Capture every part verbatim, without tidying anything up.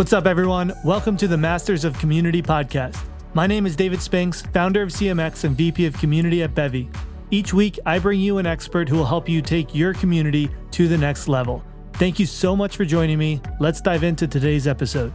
What's up, everyone? Welcome to the Masters of Community podcast. My name is David Spinks, founder of C M X and V P of Community at Bevy. Each week, I bring you an expert who will help you take your community to the next level. Thank you so much for joining me. Let's dive into today's episode.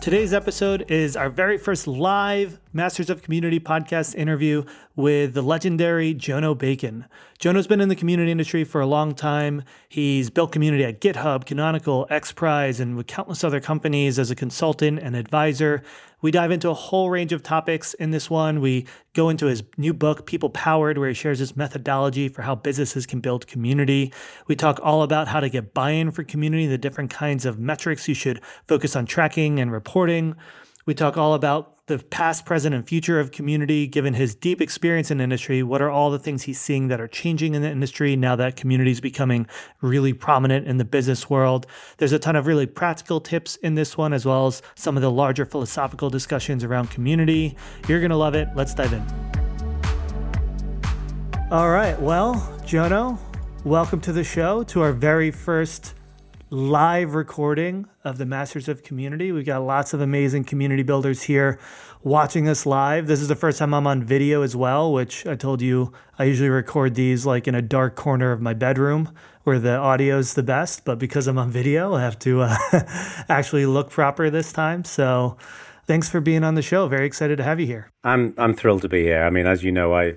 Today's episode is our very first live Masters of Community podcast interview with the legendary Jono Bacon. Jono's been in the community industry for a long time. He's built community at GitHub, Canonical, XPRIZE, and with countless other companies as a consultant and advisor. We dive into a whole range of topics in this one. We go into his new book, People Powered, where he shares his methodology for how businesses can build community. We talk all about how to get buy-in for community, the different kinds of metrics you should focus on tracking and reporting. We talk all about the past, present, and future of community. Given his deep experience in industry, what are all the things he's seeing that are changing in the industry now that community is becoming really prominent in the business world? There's a ton of really practical tips in this one, as well as some of the larger philosophical discussions around community. You're going to love it. Let's dive in. All right. Well, Jono, welcome to the show, to our very first live recording of the Masters of Community. We've got lots of amazing community builders here watching us live. This is the first time I'm on video as well, which I told you I usually record these like in a dark corner of my bedroom where the audio is the best. But because I'm on video, I have to uh, actually look proper this time. So thanks for being on the show. Very excited to have you here. I'm I'm thrilled to be here. I mean, as you know, I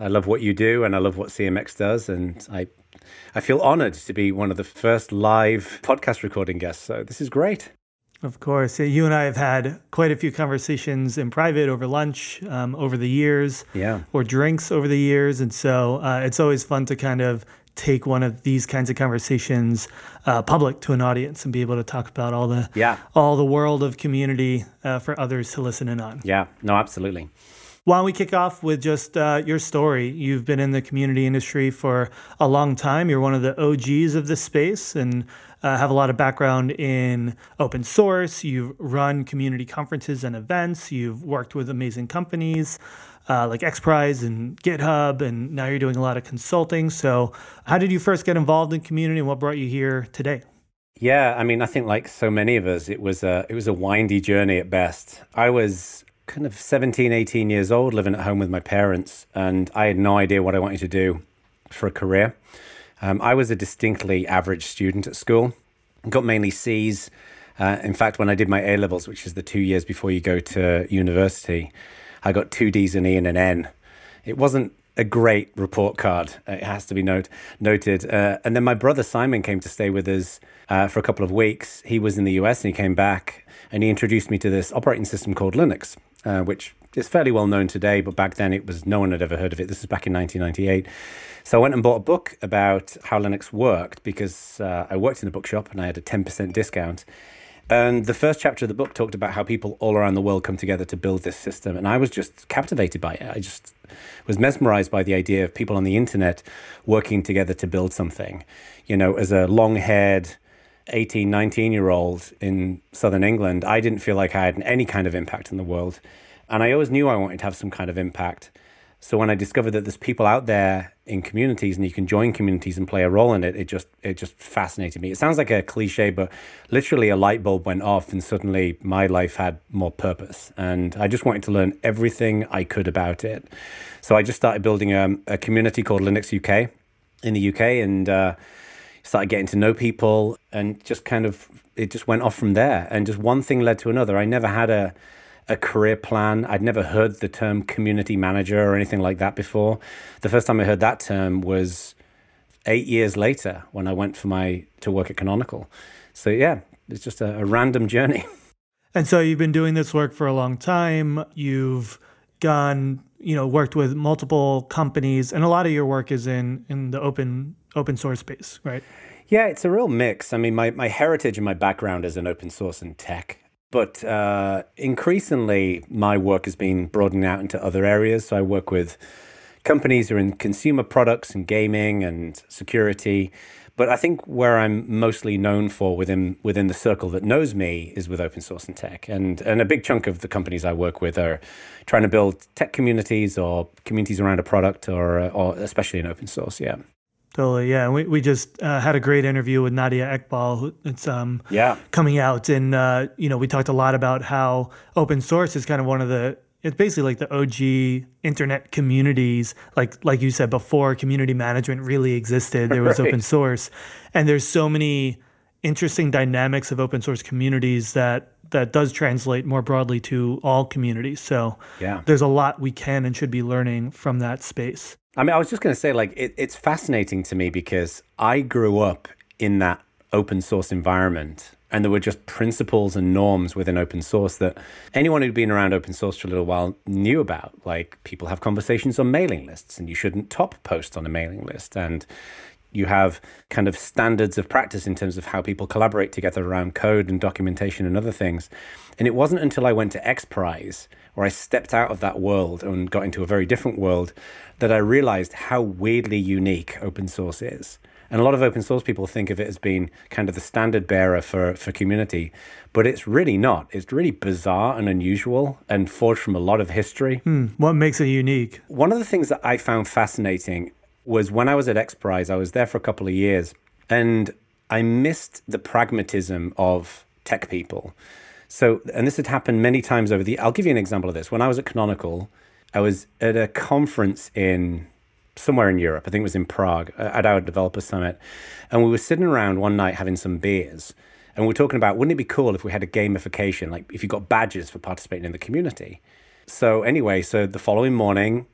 I love what you do and I love what C M X does, and I I feel honored to be one of the first live podcast recording guests. So this is great. Of course. You and I have had quite a few conversations in private over lunch um, over the years, yeah, or drinks over the years. And so uh, it's always fun to kind of take one of these kinds of conversations uh, public to an audience and be able to talk about all the, yeah, all the world of community uh, for others to listen in on. Yeah, no, absolutely. Why don't we kick off with just uh, your story? You've been in the community industry for a long time. You're one of the O Gs of this space and uh, have a lot of background in open source. You've run community conferences and events. You've worked with amazing companies uh, like XPRIZE and GitHub, and now you're doing a lot of consulting. So how did you first get involved in community, and what brought you here today? Yeah, I mean, I think like so many of us, it was a, it was a windy journey at best. I was kind of seventeen, eighteen years old, living at home with my parents, and I had no idea what I wanted to do for a career. Um, I was a distinctly average student at school, got mainly C's. Uh, in fact, when I did my A-levels, which is the two years before you go to university, I got two D's, an E, and an N. It wasn't a great report card, it has to be note, noted. Uh, and then my brother Simon came to stay with us uh, for a couple of weeks. He was in the U S and he came back and he introduced me to this operating system called Linux. Uh, which is fairly well known today, but back then it was no one had ever heard of it. This was back in nineteen ninety-eight. So I went and bought a book about how Linux worked because uh, I worked in a bookshop and I had a ten percent discount. And the first chapter of the book talked about how people all around the world come together to build this system. And I was just captivated by it. I just was mesmerized by the idea of people on the internet working together to build something. You know, as a long-haired eighteen, nineteen year old in southern England, I didn't feel like I had any kind of impact in the world. And I always knew I wanted to have some kind of impact. So when I discovered that there's people out there in communities and you can join communities and play a role in it, it just it just fascinated me. It sounds like a cliche, but literally a light bulb went off and suddenly my life had more purpose. And I just wanted to learn everything I could about it. So I just started building a, a community called Linux U K in the U K, and uh, started getting to know people, and just kind of, it just went off from there. And just one thing led to another. I never had a, a career plan. I'd never heard the term community manager or anything like that before. The first time I heard that term was eight years later when I went for my, to work at Canonical. So yeah, it's just a, a random journey. And so you've been doing this work for a long time. You've gone, you know, worked with multiple companies, and a lot of your work is in, in the open open source space, right? Yeah, it's a real mix. I mean, my, my heritage and my background is in open source and tech, but uh, increasingly my work has been broadening out into other areas. So I work with companies who are in consumer products and gaming and security. But I think where I'm mostly known for within within the circle that knows me is with open source and tech. And and a big chunk of the companies I work with are trying to build tech communities or communities around a product, or or especially in open source, yeah. Philly. Yeah, we we just uh, had a great interview with Nadia Ekbal. It's um yeah. coming out, and uh, you know, we talked a lot about how open source is kind of one of the, it's basically like the O G internet communities, like like you said before, community management really existed. There was right. open source, and there's so many interesting dynamics of open source communities that that does translate more broadly to all communities. So yeah. there's a lot we can and should be learning from that space. I mean, I was just going to say, like, it, it's fascinating to me because I grew up in that open source environment, and there were just principles and norms within open source that anyone who'd been around open source for a little while knew about. Like, people have conversations on mailing lists, and you shouldn't top post on a mailing list. And you have kind of standards of practice in terms of how people collaborate together around code and documentation and other things. And it wasn't until I went to XPRIZE, where I stepped out of that world and got into a very different world, that I realized how weirdly unique open source is. And a lot of open source people think of it as being kind of the standard bearer for, for community, but it's really not. It's really bizarre and unusual and forged from a lot of history. Hmm. What makes it unique? One of the things that I found fascinating was when I was at XPRIZE, I was there for a couple of years, and I missed the pragmatism of tech people. So, and this had happened many times over the, I'll give you an example of this. When I was at Canonical, I was at a conference in, somewhere in Europe, I think it was in Prague, at our developer summit. And we were sitting around one night having some beers. And we were talking about, wouldn't it be cool if we had a gamification, like if you got badges for participating in the community? So anyway, so the following morning,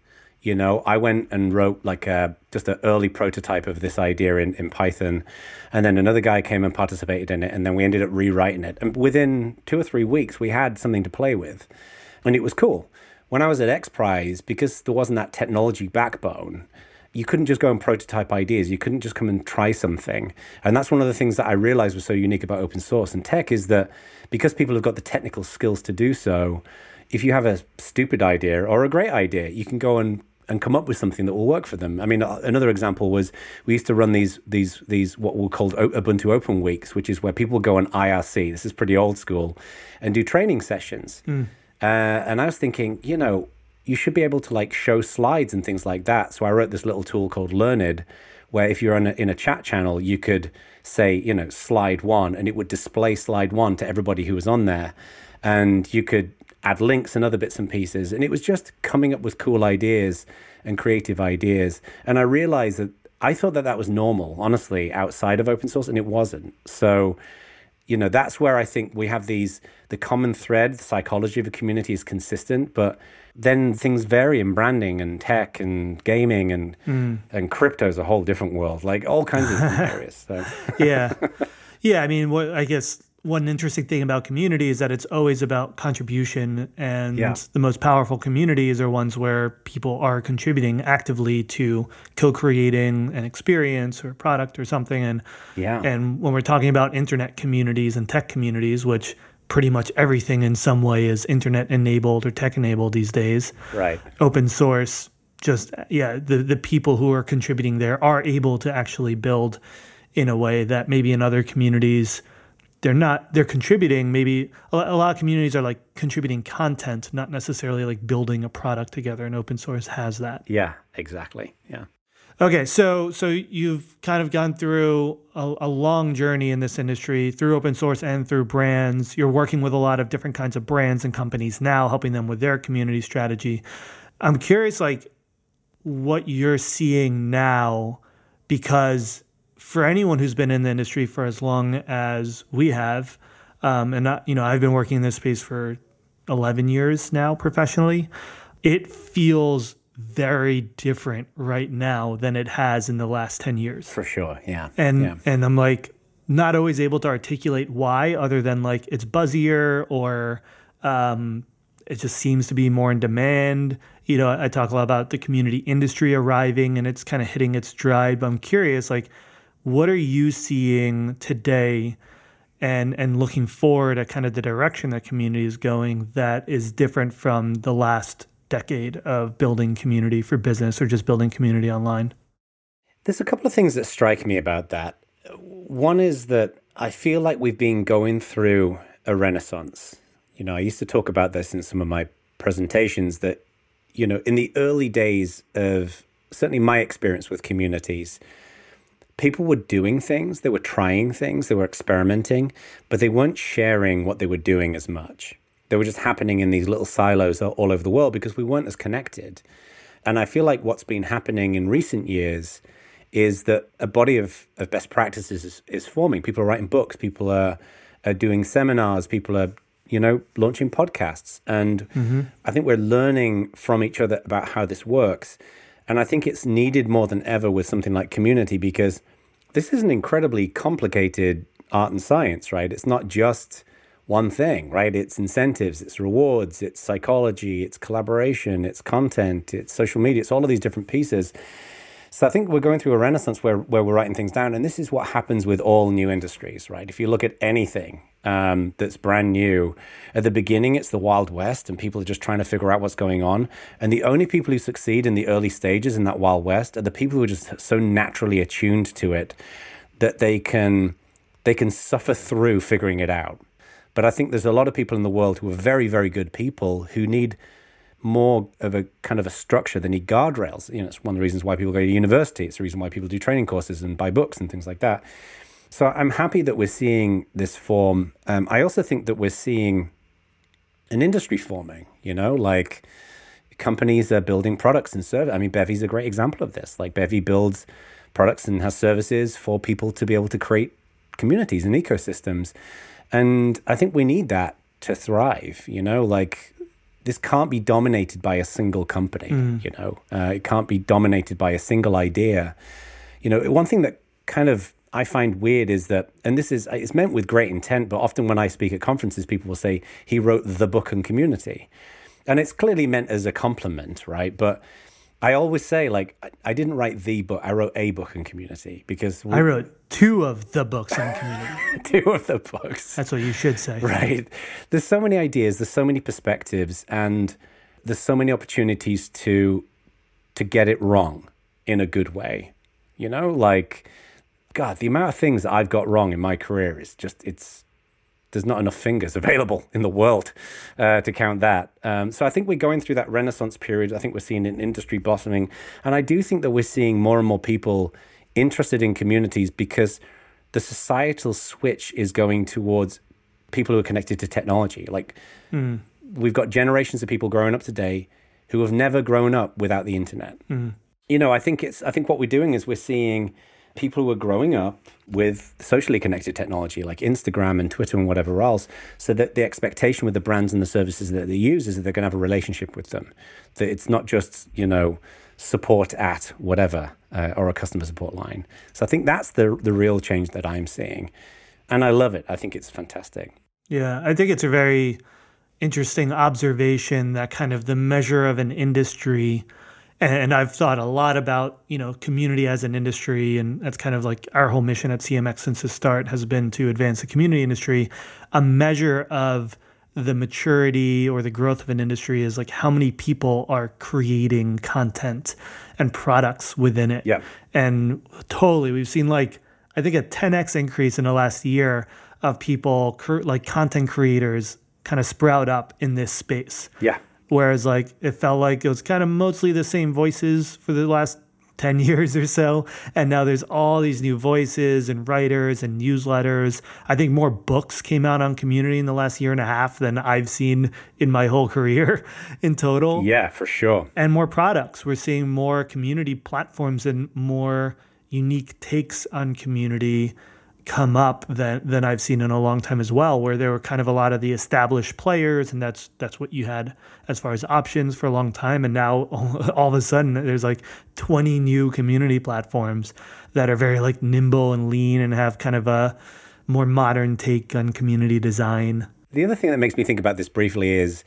you know, I went and wrote like a, just an early prototype of this idea in, in Python. And then another guy came and participated in it. And then we ended up rewriting it. And within two or three weeks, we had something to play with. And it was cool. When I was at XPRIZE, because there wasn't that technology backbone, you couldn't just go and prototype ideas. You couldn't just come and try something. And that's one of the things that I realized was so unique about open source and tech, is that because people have got the technical skills to do so, if you have a stupid idea or a great idea, you can go and and come up with something that will work for them. I mean, another example was we used to run these, these, these what were called Ubuntu Open Weeks, which is where people go on I R C, this is pretty old school, and do training sessions. Mm. Uh, and I was thinking, you know, you should be able to like show slides and things like that. So I wrote this little tool called Learned, where if you're in a, in a chat channel, you could say, you know, slide one, and it would display slide one to everybody who was on there. And you could add links and other bits and pieces. And it was just coming up with cool ideas and creative ideas. And I realized that I thought that that was normal, honestly, outside of open source, and it wasn't. So, you know, that's where I think we have these, the common thread, the psychology of a community is consistent, but then things vary in branding and tech and gaming and mm. and crypto is a whole different world, like all kinds of areas. So. yeah. Yeah, I mean, what I guess... one interesting thing about community is that it's always about contribution, and yeah. the most powerful communities are ones where people are contributing actively to co-creating an experience or product or something. And yeah. and when we're talking about internet communities and tech communities, which pretty much everything in some way is internet enabled or tech enabled these days, right? Open source, just, yeah, the, the people who are contributing there are able to actually build in a way that maybe in other communities they're not, they're contributing. Maybe a lot of communities are like contributing content, not necessarily like building a product together, and open source has that. Yeah, exactly. Yeah. Okay. So, so you've kind of gone through a, a long journey in this industry through open source and through brands. You're working with a lot of different kinds of brands and companies now, helping them with their community strategy. I'm curious, like, what you're seeing now, because for anyone who's been in the industry for as long as we have, um, and not, you know, I've been working in this space for eleven years now professionally, it feels very different right now than it has in the last ten years. For sure, yeah. And yeah. and I'm like not always able to articulate why, other than like it's buzzier or um, it just seems to be more in demand. You know, I talk a lot about the community industry arriving and it's kind of hitting its stride, but I'm curious, like, what are you seeing today and and looking forward at kind of the direction that community is going that is different from the last decade of building community for business or just building community online? There's a couple of things that strike me about that. One is that I feel like we've been going through a renaissance. You know, I used to talk about this in some of my presentations that, you know, in the early days of certainly my experience with communities, people were doing things, they were trying things, they were experimenting, but they weren't sharing what they were doing as much. They were just happening in these little silos all over the world because we weren't as connected. And I feel like what's been happening in recent years is that a body of, of best practices is, is forming. People are writing books, people are, are doing seminars, people are, you know, launching podcasts. And mm-hmm. I think we're learning from each other about how this works. And I think it's needed more than ever with something like community, because this is an incredibly complicated art and science, right? It's not just one thing, right? It's incentives, it's rewards, it's psychology, it's collaboration, it's content, it's social media, it's all of these different pieces. So I think we're going through a renaissance where, where we're writing things down. And this is what happens with all new industries, right? If you look at anything um, that's brand new, at the beginning, it's the Wild West and people are just trying to figure out what's going on. And the only people who succeed in the early stages in that Wild West are the people who are just so naturally attuned to it that they can they can suffer through figuring it out. But I think there's a lot of people in the world who are very, very good people who need more of a kind of a structure. They need guardrails. You know, it's one of the reasons why people go to university. It's the reason why people do training courses and buy books and things like that. So I'm happy that we're seeing this form. Um, I also think that we're seeing an industry forming, you know, like companies are building products and services. I mean, Bevy's a great example of this. Like Bevy builds products and has services for people to be able to create communities and ecosystems. And I think we need that to thrive, you know, like this can't be dominated by a single company, mm. you know, uh, it can't be dominated by a single idea. You know, one thing that kind of I find weird is that, and this is, it's meant with great intent, but often when I speak at conferences, people will say, he wrote the book on community. And it's clearly meant as a compliment, right? But I always say, like, I didn't write the book. I wrote a book on community because... We... I wrote two of the books on community. Two of the books. That's what you should say. Right. There's so many ideas. There's so many perspectives. And there's so many opportunities to to get it wrong in a good way. You know, like, God, the amount of things that I've got wrong in my career is just... it's there's not enough fingers available in the world uh, to count that. Um, so I think we're going through that renaissance period. I think we're seeing an industry blossoming. And I do think that we're seeing more and more people interested in communities because the societal switch is going towards people who are connected to technology. Like mm. we've got generations of people growing up today who have never grown up without the internet. Mm. You know, I think it's, I think what we're doing is we're seeing people who are growing up with socially connected technology like Instagram and Twitter and whatever else, so that the expectation with the brands and the services that they use is that they're going to have a relationship with them, that it's not just, you know, support at whatever uh, or a customer support line. So I think that's the the real change that I'm seeing. And I love it. I think it's fantastic. Yeah, I think it's a very interesting observation that kind of the measure of an industry. And I've thought a lot about, you know, community as an industry, and that's kind of like our whole mission at C M X since the start has been to advance the community industry. A measure of the maturity or the growth of an industry is like how many people are creating content and products within it. Yeah. And totally, we've seen like, I think a ten x increase in the last year of people, like content creators kind of sprout up in this space. Yeah. Whereas like it felt like it was kind of mostly the same voices for the last ten years or so. And now there's all these new voices and writers and newsletters. I think more books came out on community in the last year and a half than I've seen in my whole career in total. Yeah, for sure. And more products. We're seeing more community platforms and more unique takes on community come up than than I've seen in a long time as well, where there were kind of a lot of the established players, and that's that's what you had as far as options for a long time. And now all of a sudden there's like twenty new community platforms that are very like nimble and lean and have kind of a more modern take on community design. The other thing that makes me think about this briefly is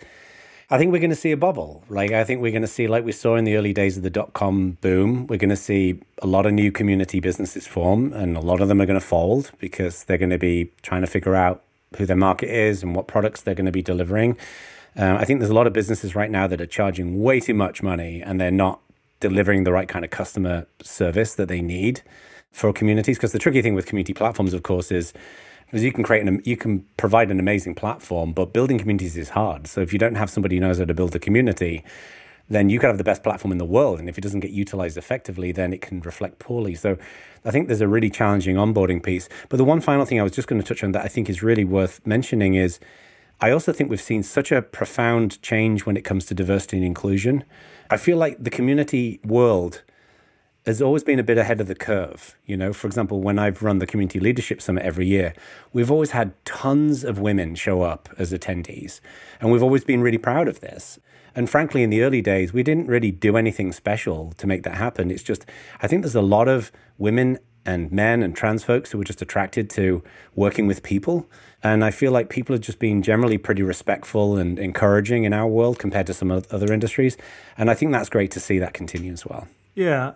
I think we're going to see a bubble. Like, I think we're going to see, like we saw in the early days of the dot-com boom, we're going to see a lot of new community businesses form, and a lot of them are going to fold because they're going to be trying to figure out who their market is and what products they're going to be delivering. Um, I think there's a lot of businesses right now that are charging way too much money and they're not delivering the right kind of customer service that they need for communities. Because the tricky thing with community platforms, of course, is Because you can create an, you can provide an amazing platform, but building communities is hard. So if you don't have somebody who knows how to build a community, then you could have the best platform in the world. And if it doesn't get utilized effectively, then it can reflect poorly. So I think there's a really challenging onboarding piece. But the one final thing I was just going to touch on that I think is really worth mentioning is I also think we've seen such a profound change when it comes to diversity and inclusion. I feel like the community world has always been a bit ahead of the curve. You know, for example, when I've run the Community Leadership Summit every year, we've always had tons of women show up as attendees. And we've always been really proud of this. And frankly, in the early days, we didn't really do anything special to make that happen. It's just, I think there's a lot of women and men and trans folks who were just attracted to working with people. And I feel like people have just been generally pretty respectful and encouraging in our world compared to some other industries. And I think that's great to see that continue as well. Yeah,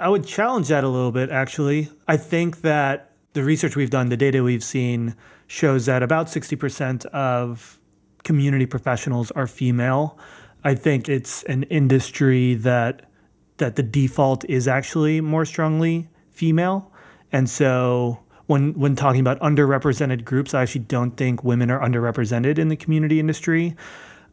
I would challenge that a little bit, actually. I think that the research we've done, the data we've seen, shows that about sixty percent of community professionals are female. I think it's an industry that that the default is actually more strongly female. And so when when talking about underrepresented groups, I actually don't think women are underrepresented in the community industry.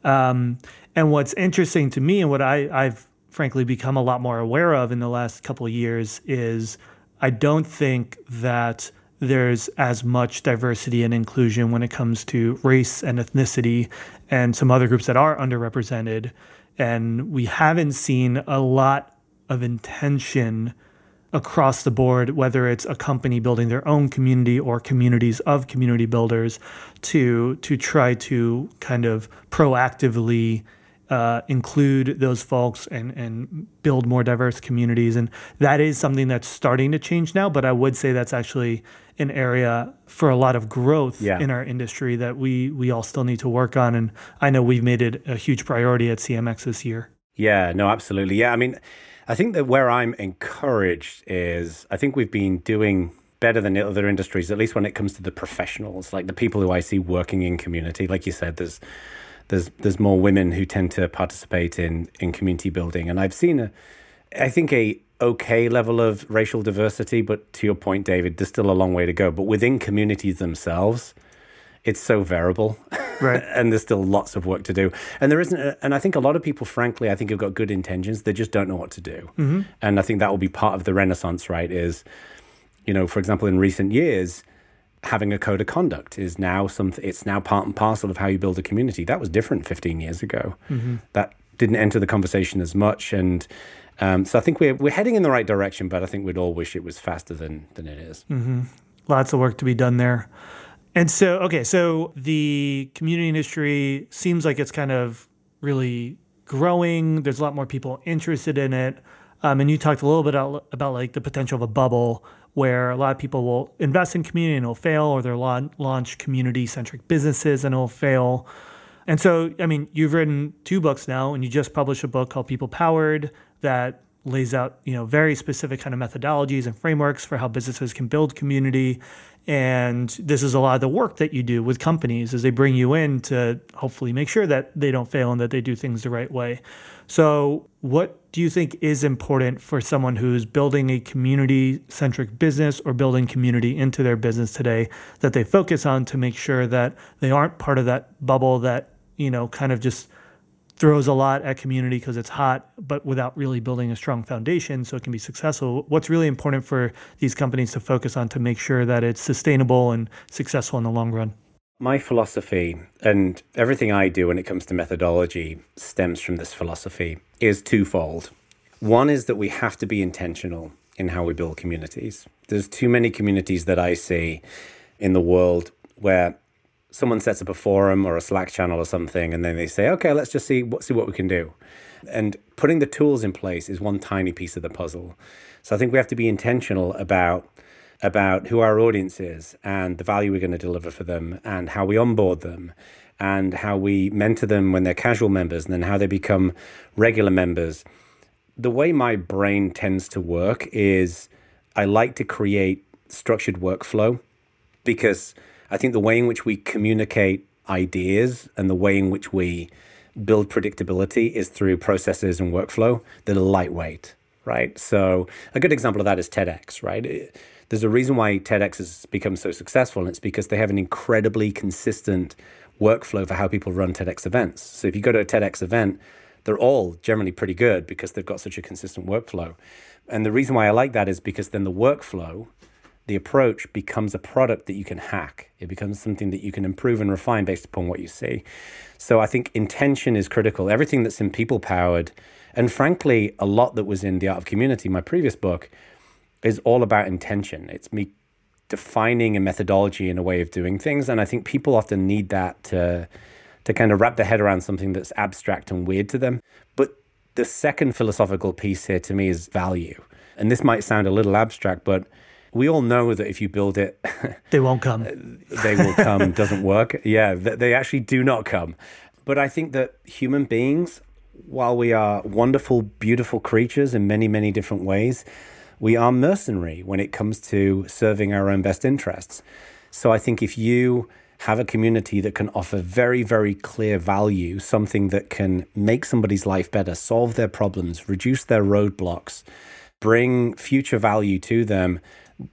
Um, and what's interesting to me and what I, I've frankly become a lot more aware of in the last couple of years is I don't think that there's as much diversity and inclusion when it comes to race and ethnicity and some other groups that are underrepresented. And we haven't seen a lot of intention across the board, whether it's a company building their own community or communities of community builders, to to try to kind of proactively uh, include those folks and and build more diverse communities. And that is something that's starting to change now. But I would say that's actually an area for a lot of growth yeah. in our industry that we we all still need to work on. And I know we've made it a huge priority at C M X this year. Yeah, no, absolutely. Yeah, I mean, I think that where I'm encouraged is I think we've been doing better than other industries, at least when it comes to the professionals, like the people who I see working in community. Like you said, there's there's there's more women who tend to participate in, in community building. And I've seen, a, I think, a okay level of racial diversity. But to your point, David, there's still a long way to go. But within communities themselves, it's so variable. Right. And there's still lots of work to do. And there isn't, a, and I think a lot of people, frankly, I think have got good intentions. They just don't know what to do. Mm-hmm. And I think that will be part of the renaissance, right? Is, you know, for example, in recent years, having a code of conduct is now something, it's now part and parcel of how you build a community. That was different fifteen years ago. Mm-hmm. That didn't enter the conversation as much. And um, so I think we're, we're heading in the right direction, but I think we'd all wish it was faster than, than it is. Mm-hmm. Lots of work to be done there. And so, okay, so the community industry seems like it's kind of really growing. There's a lot more people interested in it. Um, and you talked a little bit about, about like the potential of a bubble where a lot of people will invest in community and it'll fail, or they'll la- launch community-centric businesses and it'll fail. And so, I mean, you've written two books now, and you just published a book called People Powered that lays out, you know, very specific kind of methodologies and frameworks for how businesses can build community. And this is a lot of the work that you do with companies, is they bring you in to hopefully make sure that they don't fail and that they do things the right way. So what do you think is important for someone who's building a community-centric business or building community into their business today that they focus on to make sure that they aren't part of that bubble that, you know, kind of just throws a lot at community because it's hot, but without really building a strong foundation so it can be successful? What's really important for these companies to focus on to make sure that it's sustainable and successful in the long run? My philosophy, and everything I do when it comes to methodology stems from this philosophy, is twofold. One is that we have to be intentional in how we build communities. There's too many communities that I see in the world where someone sets up a forum or a Slack channel or something, and then they say, okay, let's just see what, see what we can do. And putting the tools in place is one tiny piece of the puzzle. So I think we have to be intentional about, about who our audience is and the value we're going to deliver for them and how we onboard them and how we mentor them when they're casual members and then how they become regular members. The way my brain tends to work is I like to create structured workflow, because I think the way in which we communicate ideas and the way in which we build predictability is through processes and workflow that are lightweight, right? So a good example of that is TEDx, right? It, there's a reason why TEDx has become so successful, and it's because they have an incredibly consistent workflow for how people run TEDx events. So if you go to a TEDx event, they're all generally pretty good because they've got such a consistent workflow. And the reason why I like that is because then the workflow, the approach becomes a product that you can hack. It becomes something that you can improve and refine based upon what you see. So I think intention is critical. Everything that's in People Powered, and frankly, a lot that was in The Art of Community, my previous book, is all about intention. It's me defining a methodology and a way of doing things. And I think people often need that to, to kind of wrap their head around something that's abstract and weird to them. But the second philosophical piece here to me is value. And this might sound a little abstract, but we all know that if you build it... they won't come. They will come, doesn't work. Yeah, they actually do not come. But I think that human beings, while we are wonderful, beautiful creatures in many, many different ways, we are mercenary when it comes to serving our own best interests. So I think if you have a community that can offer very, very clear value, something that can make somebody's life better, solve their problems, reduce their roadblocks, bring future value to them,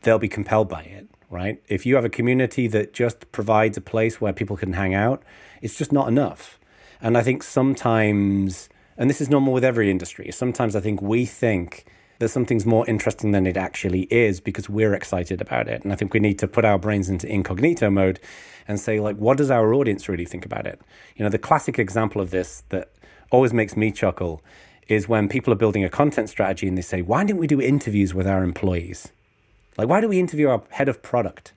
they'll be compelled by it, right? If you have a community that just provides a place where people can hang out, it's just not enough. And I think sometimes, and this is normal with every industry, sometimes I think we think that something's more interesting than it actually is because we're excited about it. And I think we need to put our brains into incognito mode and say, like, what does our audience really think about it? You know, the classic example of this that always makes me chuckle is when people are building a content strategy and they say, why didn't we do interviews with our employees? Like, why do we interview our head of product?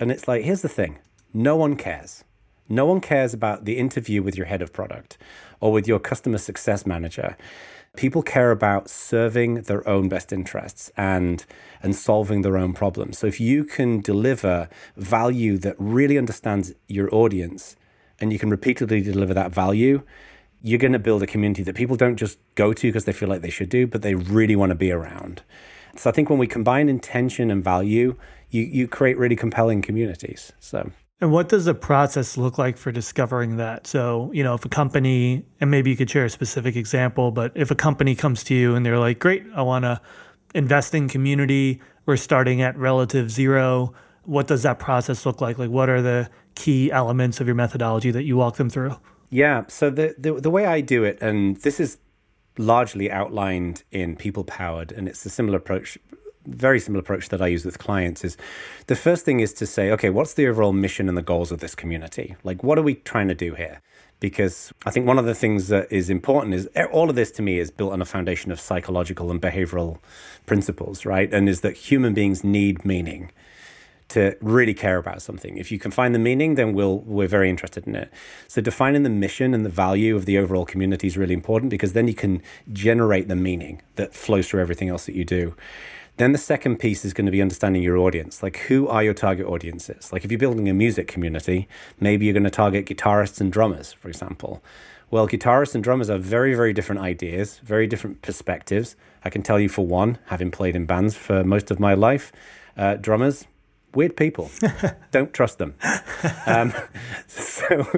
And it's like, here's the thing. No one cares. No one cares about the interview with your head of product or with your customer success manager. People care about serving their own best interests and, and solving their own problems. So if you can deliver value that really understands your audience and you can repeatedly deliver that value, you're going to build a community that people don't just go to because they feel like they should do, but they really want to be around. So I think when we combine intention and value, you you create really compelling communities. So, and what does the process look like for discovering that? So, you know, if a company, and maybe you could share a specific example, but if a company comes to you and they're like, great, I want to invest in community, we're starting at relative zero, what does that process look like? Like, what are the key elements of your methodology that you walk them through? Yeah, so the the, the way I do it, and this is largely outlined in People Powered, and it's a similar approach, very similar approach that I use with clients, is the first thing is to say, okay, what's the overall mission and the goals of this community? Like, what are we trying to do here? Because I think one of the things that is important is all of this to me is built on a foundation of psychological and behavioral principles, right? And is that human beings need meaning to really care about something. If you can find the meaning, then we'll, we're very interested in it. So defining the mission and the value of the overall community is really important because then you can generate the meaning that flows through everything else that you do. Then the second piece is going to be understanding your audience. Like, who are your target audiences? Like, if you're building a music community, maybe you're going to target guitarists and drummers, for example. Well, guitarists and drummers are very, very different ideas, very different perspectives. I can tell you for one, having played in bands for most of my life, uh, drummers, weird people. Don't trust them. Um, so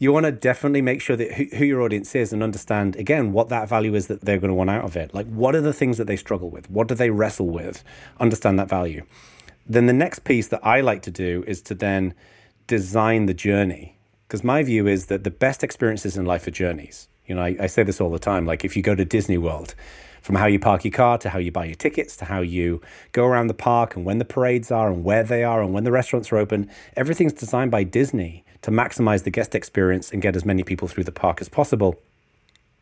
you want to definitely make sure that who, who your audience is and understand, again, what that value is that they're going to want out of it. Like, what are the things that they struggle with? What do they wrestle with? Understand that value. Then the next piece that I like to do is to then design the journey. Because my view is that the best experiences in life are journeys. You know, I, I say this all the time. Like, if you go to Disney World, from how you park your car to how you buy your tickets to how you go around the park and when the parades are and where they are and when the restaurants are open. Everything's designed by Disney to maximize the guest experience and get as many people through the park as possible.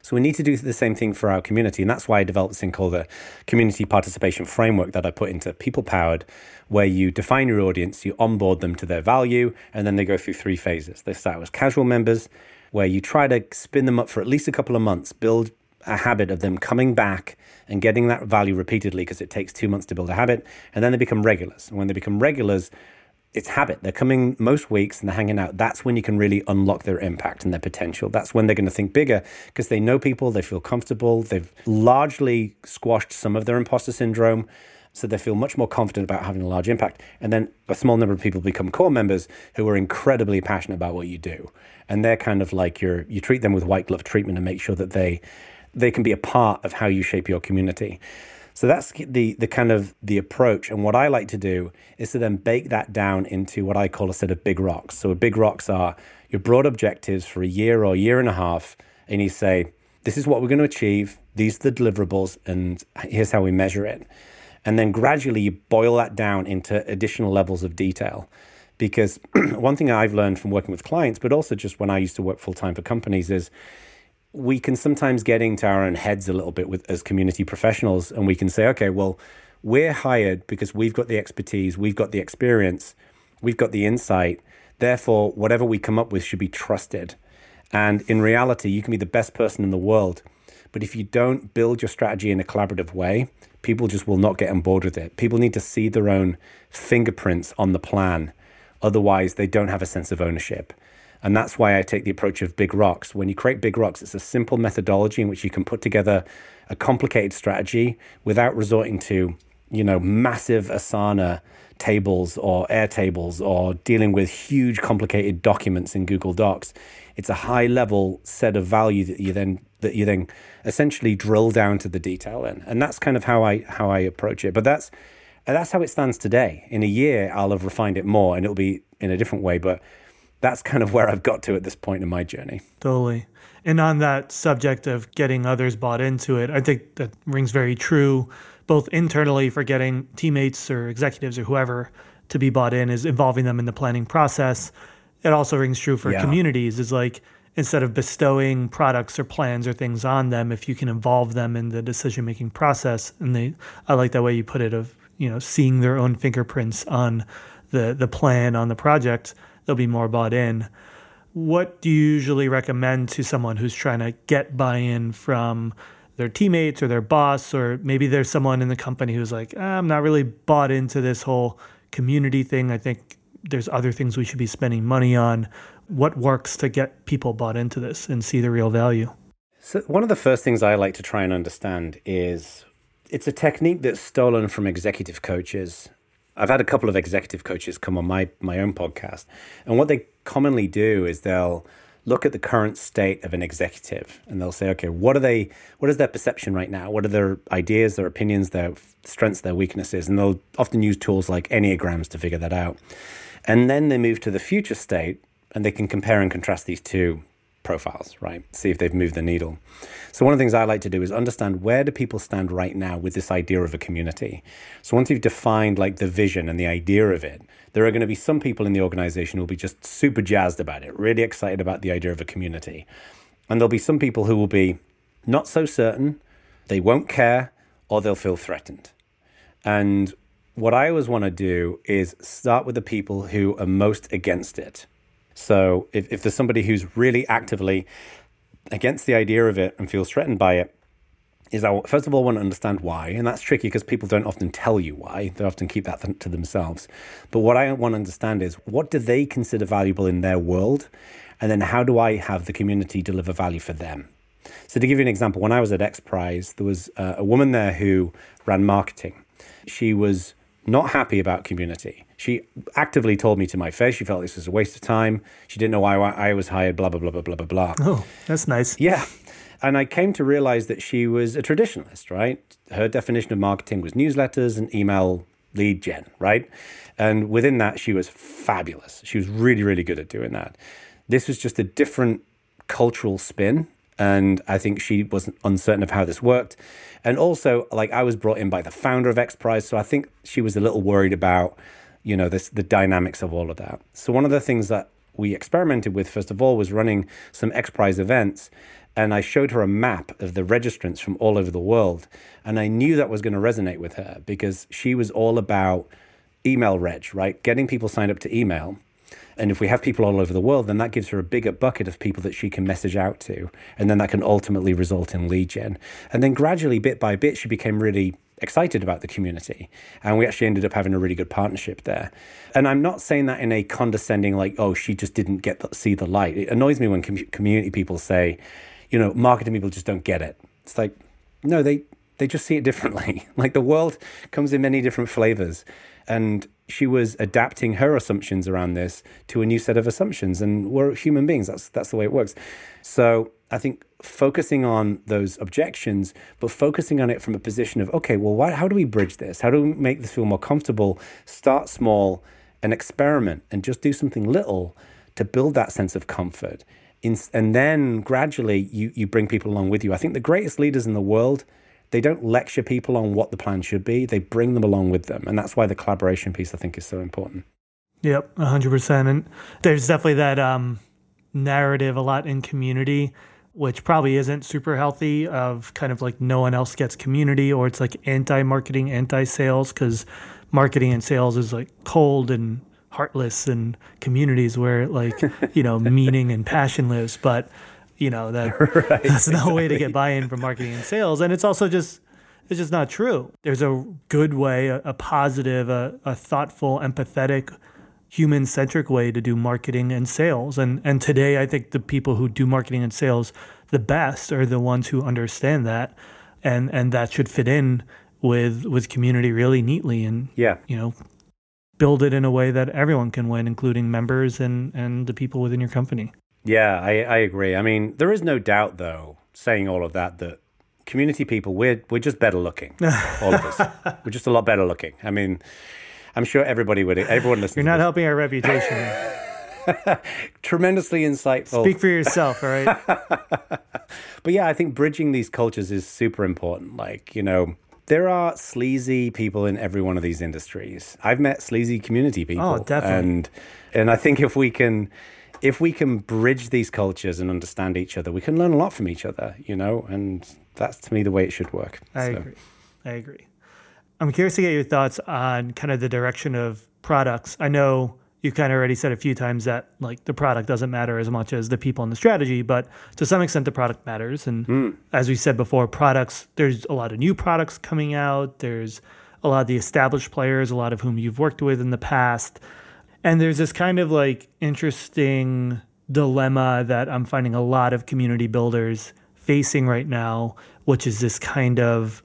So we need to do the same thing for our community. And that's why I developed this thing called the community participation framework that I put into People Powered, where you define your audience, you onboard them to their value, and then they go through three phases. They start with casual members, where you try to spin them up for at least a couple of months, build a habit of them coming back and getting that value repeatedly because it takes two months to build a habit. And then they become regulars. And when they become regulars, it's habit. They're coming most weeks and they're hanging out. That's when you can really unlock their impact and their potential. That's when they're going to think bigger because they know people, they feel comfortable. They've largely squashed some of their imposter syndrome. So they feel much more confident about having a large impact. And then a small number of people become core members who are incredibly passionate about what you do. And they're kind of like your, you treat them with white glove treatment and make sure that they they can be a part of how you shape your community. So that's the the kind of the approach. And what I like to do is to then bake that down into what I call a set of big rocks. So big rocks are your broad objectives for a year or a year and a half. And you say, this is what we're going to achieve, these are the deliverables, and here's how we measure it. And then gradually you boil that down into additional levels of detail. Because one thing I've learned from working with clients, but also just when I used to work full-time for companies, is we can sometimes get into our own heads a little bit with as community professionals, and we can say, okay, well, we're hired because we've got the expertise, we've got the experience, we've got the insight. Therefore, whatever we come up with should be trusted. And in reality, you can be the best person in the world, but if you don't build your strategy in a collaborative way, people just will not get on board with it. People need to see their own fingerprints on the plan. Otherwise, they don't have a sense of ownership. And that's why I take the approach of big rocks. When you create big rocks, it's a simple methodology in which you can put together a complicated strategy without resorting to, you know, massive Asana tables or Air tables or dealing with huge complicated documents in Google Docs. It's a high level set of value that you then that you then essentially drill down to the detail in. And that's kind of how I how I approach it. But that's that's how it stands today. In a year, I'll have refined it more and it'll be in a different way. But that's kind of where I've got to at this point in my journey. Totally. And on that subject of getting others bought into it, I think that rings very true, both internally for getting teammates or executives or whoever to be bought in is involving them in the planning process. It also rings true for yeah. communities is like, instead of bestowing products or plans or things on them, if you can involve them in the decision-making process. And they, I like that way you put it of, you know, seeing their own fingerprints on the the plan, on the project, they'll be more bought in. What do you usually recommend to someone who's trying to get buy-in from their teammates or their boss, or maybe there's someone in the company who's like, ah, I'm not really bought into this whole community thing. I think there's other things we should be spending money on. What works to get people bought into this and see the real value? So one of the first things I like to try and understand is it's a technique that's stolen from executive coaches. I've had a couple of executive coaches come on my, my own podcast. And what they commonly do is they'll look at the current state of an executive and they'll say, okay, what are they, what is their perception right now? What are their ideas, their opinions, their strengths, their weaknesses? And they'll often use tools like Enneagrams to figure that out. And then they move to the future state and they can compare and contrast these two profiles, right? See if they've moved the needle. So one of the things I like to do is understand where do people stand right now with this idea of a community. So once you've defined like the vision and the idea of it, there are going to be some people in the organization who will be just super jazzed about it, really excited about the idea of a community. And there'll be some people who will be not so certain, they won't care, or they'll feel threatened. And what I always want to do is start with the people who are most against it. So if, if there's somebody who's really actively against the idea of it and feels threatened by it, is I, first of all, want to understand why. And that's tricky because people don't often tell you why. They often keep that th- to themselves. But what I want to understand is what do they consider valuable in their world? And then how do I have the community deliver value for them? So to give you an example, when I was at XPRIZE, there was uh, a woman there who ran marketing. She was not happy about community. She actively told me to my face, she felt this was a waste of time. She didn't know why I was hired, blah, blah, blah, blah, blah, blah, blah. Oh, that's nice. Yeah. And I came to realize that she was a traditionalist, right? Her definition of marketing was newsletters and email lead gen, right? And within that, she was fabulous. She was really, really good at doing that. This was just a different cultural spin. And I think she was uncertain of how this worked. And also, like, I was brought in by the founder of XPRIZE. So I think she was a little worried about, you know, this, the dynamics of all of that. So one of the things that we experimented with, first of all, was running some XPRIZE events. And I showed her a map of the registrants from all over the world. And I knew that was going to resonate with her because she was all about email reg, right? Getting people signed up to email. And if we have people all over the world, then that gives her a bigger bucket of people that she can message out to. And then that can ultimately result in lead gen. And then gradually, bit by bit, she became really excited about the community. And we actually ended up having a really good partnership there. And I'm not saying that in a condescending, like, oh, she just didn't get the, see the light. It annoys me when com- community people say, you know, marketing people just don't get it. It's like, no, they they just see it differently. Like the world comes in many different flavors. And she was adapting her assumptions around this to a new set of assumptions. And we're human beings. That's that's the way it works. So I think focusing on those objections, but focusing on it from a position of, okay, well, why, how do we bridge this? How do we make this feel more comfortable? Start small and experiment and just do something little to build that sense of comfort. in, and then gradually you, you bring people along with you. I think the greatest leaders in the world, they don't lecture people on what the plan should be. They bring them along with them. And that's why the collaboration piece, I think, is so important. Yep, one hundred percent. And there's definitely that um, narrative a lot in community, which probably isn't super healthy, of kind of like no one else gets community, or it's like anti-marketing, anti-sales, because marketing and sales is like cold and heartless, and communities where like, you know, meaning and passion lives. But, you know, that right, that's no exactly. way to get buy-in from marketing and sales. And it's also just, it's just not true. There's a good way, a, a positive, a, a thoughtful, empathetic, human-centric way to do marketing and sales. And and today, I think the people who do marketing and sales the best are the ones who understand that, and and that should fit in with with community really neatly, and yeah. you know, build it in a way that everyone can win, including members and, and the people within your company. Yeah, I, I agree. I mean, there is no doubt, though, saying all of that, that community people, we're, we're just better looking, all of us. We're just a lot better looking. I mean... I'm sure everybody would. Everyone listening. You're not helping our reputation. Tremendously insightful. Speak for yourself, all right? But yeah, I think bridging these cultures is super important. Like, you know, there are sleazy people in every one of these industries. I've met sleazy community people. Oh, definitely. And and I think if we can, if we can bridge these cultures and understand each other, we can learn a lot from each other. You know, and that's to me the way it should work. I so. agree. I agree. I'm curious to get your thoughts on kind of the direction of products. I know you kind of already said a few times that like the product doesn't matter as much as the people and the strategy, but to some extent the product matters. And mm. as we said before, products, there's a lot of new products coming out. There's a lot of the established players, a lot of whom you've worked with in the past. And there's this kind of like interesting dilemma that I'm finding a lot of community builders facing right now, which is this kind of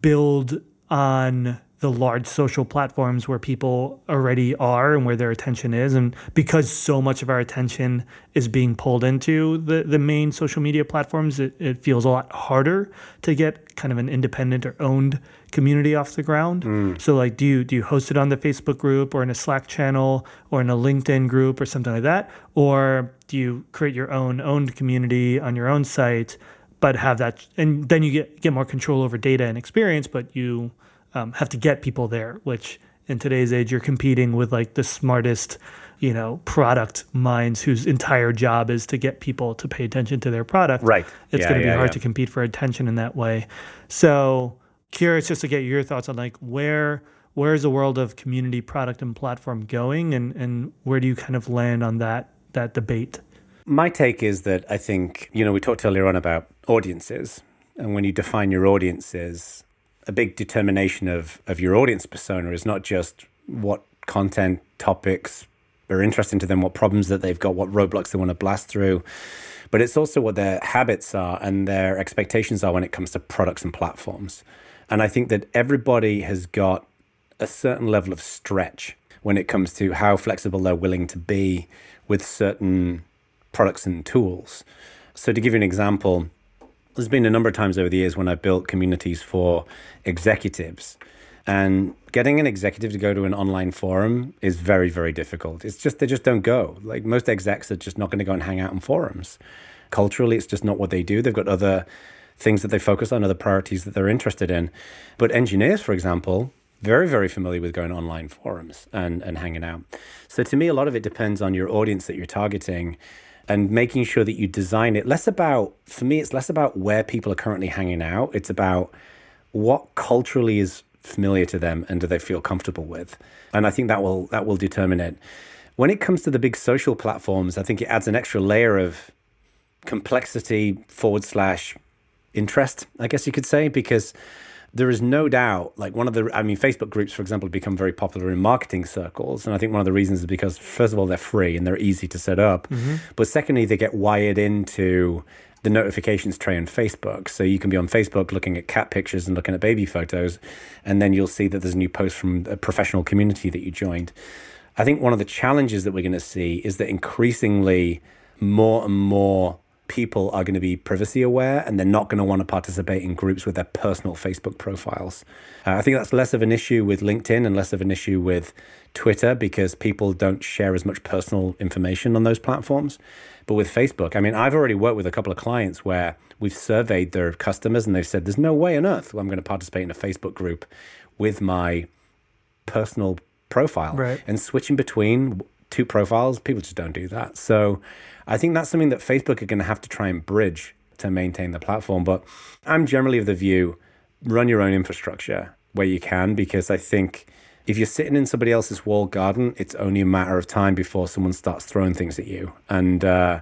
build on the large social platforms where people already are and where their attention is. And because so much of our attention is being pulled into the, the main social media platforms, it, it feels a lot harder to get kind of an independent or owned community off the ground. Mm. So like, do you, do you host it on the Facebook group or in a Slack channel or in a LinkedIn group or something like that? Or do you create your own owned community on your own site, but have that, and then you get, get more control over data and experience, but you um, have to get people there, which in today's age, you're competing with like the smartest, you know, product minds whose entire job is to get people to pay attention to their product. Right. It's yeah, going to be yeah, hard yeah. to compete for attention in that way. So curious just to get your thoughts on like, where, where is the world of community, product, and platform going? And, and where do you kind of land on that, that debate? My take is that I think, you know, we talked earlier on about audiences, and when you define your audiences, a big determination of, of your audience persona is not just what content topics are interesting to them, what problems that they've got, what roadblocks they want to blast through, but it's also what their habits are and their expectations are when it comes to products and platforms. And I think that everybody has got a certain level of stretch when it comes to how flexible they're willing to be with certain products and tools. So to give you an example, there's been a number of times over the years when I've built communities for executives, and getting an executive to go to an online forum is very, very difficult. It's just, they just don't go. Like most execs are just not going to go and hang out in forums. Culturally, it's just not what they do. They've got other things that they focus on, other priorities that they're interested in. But engineers, for example, very, very familiar with going to online forums and, and hanging out. So to me, a lot of it depends on your audience that you're targeting, and making sure that you design it less about, for me, it's less about where people are currently hanging out. It's about what culturally is familiar to them and do they feel comfortable with. And I think that will that will determine it. When it comes to the big social platforms, I think it adds an extra layer of complexity forward slash interest, I guess you could say, because there is no doubt, like one of the, I mean, Facebook groups, for example, have become very popular in marketing circles. And I think one of the reasons is because, first of all, they're free and they're easy to set up. Mm-hmm. But secondly, they get wired into the notifications tray on Facebook. So you can be on Facebook looking at cat pictures and looking at baby photos, and then you'll see that there's a new post from a professional community that you joined. I think one of the challenges that we're going to see is that increasingly more and more people are going to be privacy aware, and they're not going to want to participate in groups with their personal Facebook profiles. Uh, I think that's less of an issue with LinkedIn and less of an issue with Twitter, because people don't share as much personal information on those platforms. But with Facebook, I mean, I've already worked with a couple of clients where we've surveyed their customers and they've said, there's no way on earth I'm going to participate in a Facebook group with my personal profile. Right. And switching between two profiles, people just don't do that. So I think that's something that Facebook are going to have to try and bridge to maintain the platform. But I'm generally of the view, run your own infrastructure where you can, because I think if you're sitting in somebody else's walled garden, it's only a matter of time before someone starts throwing things at you. And uh,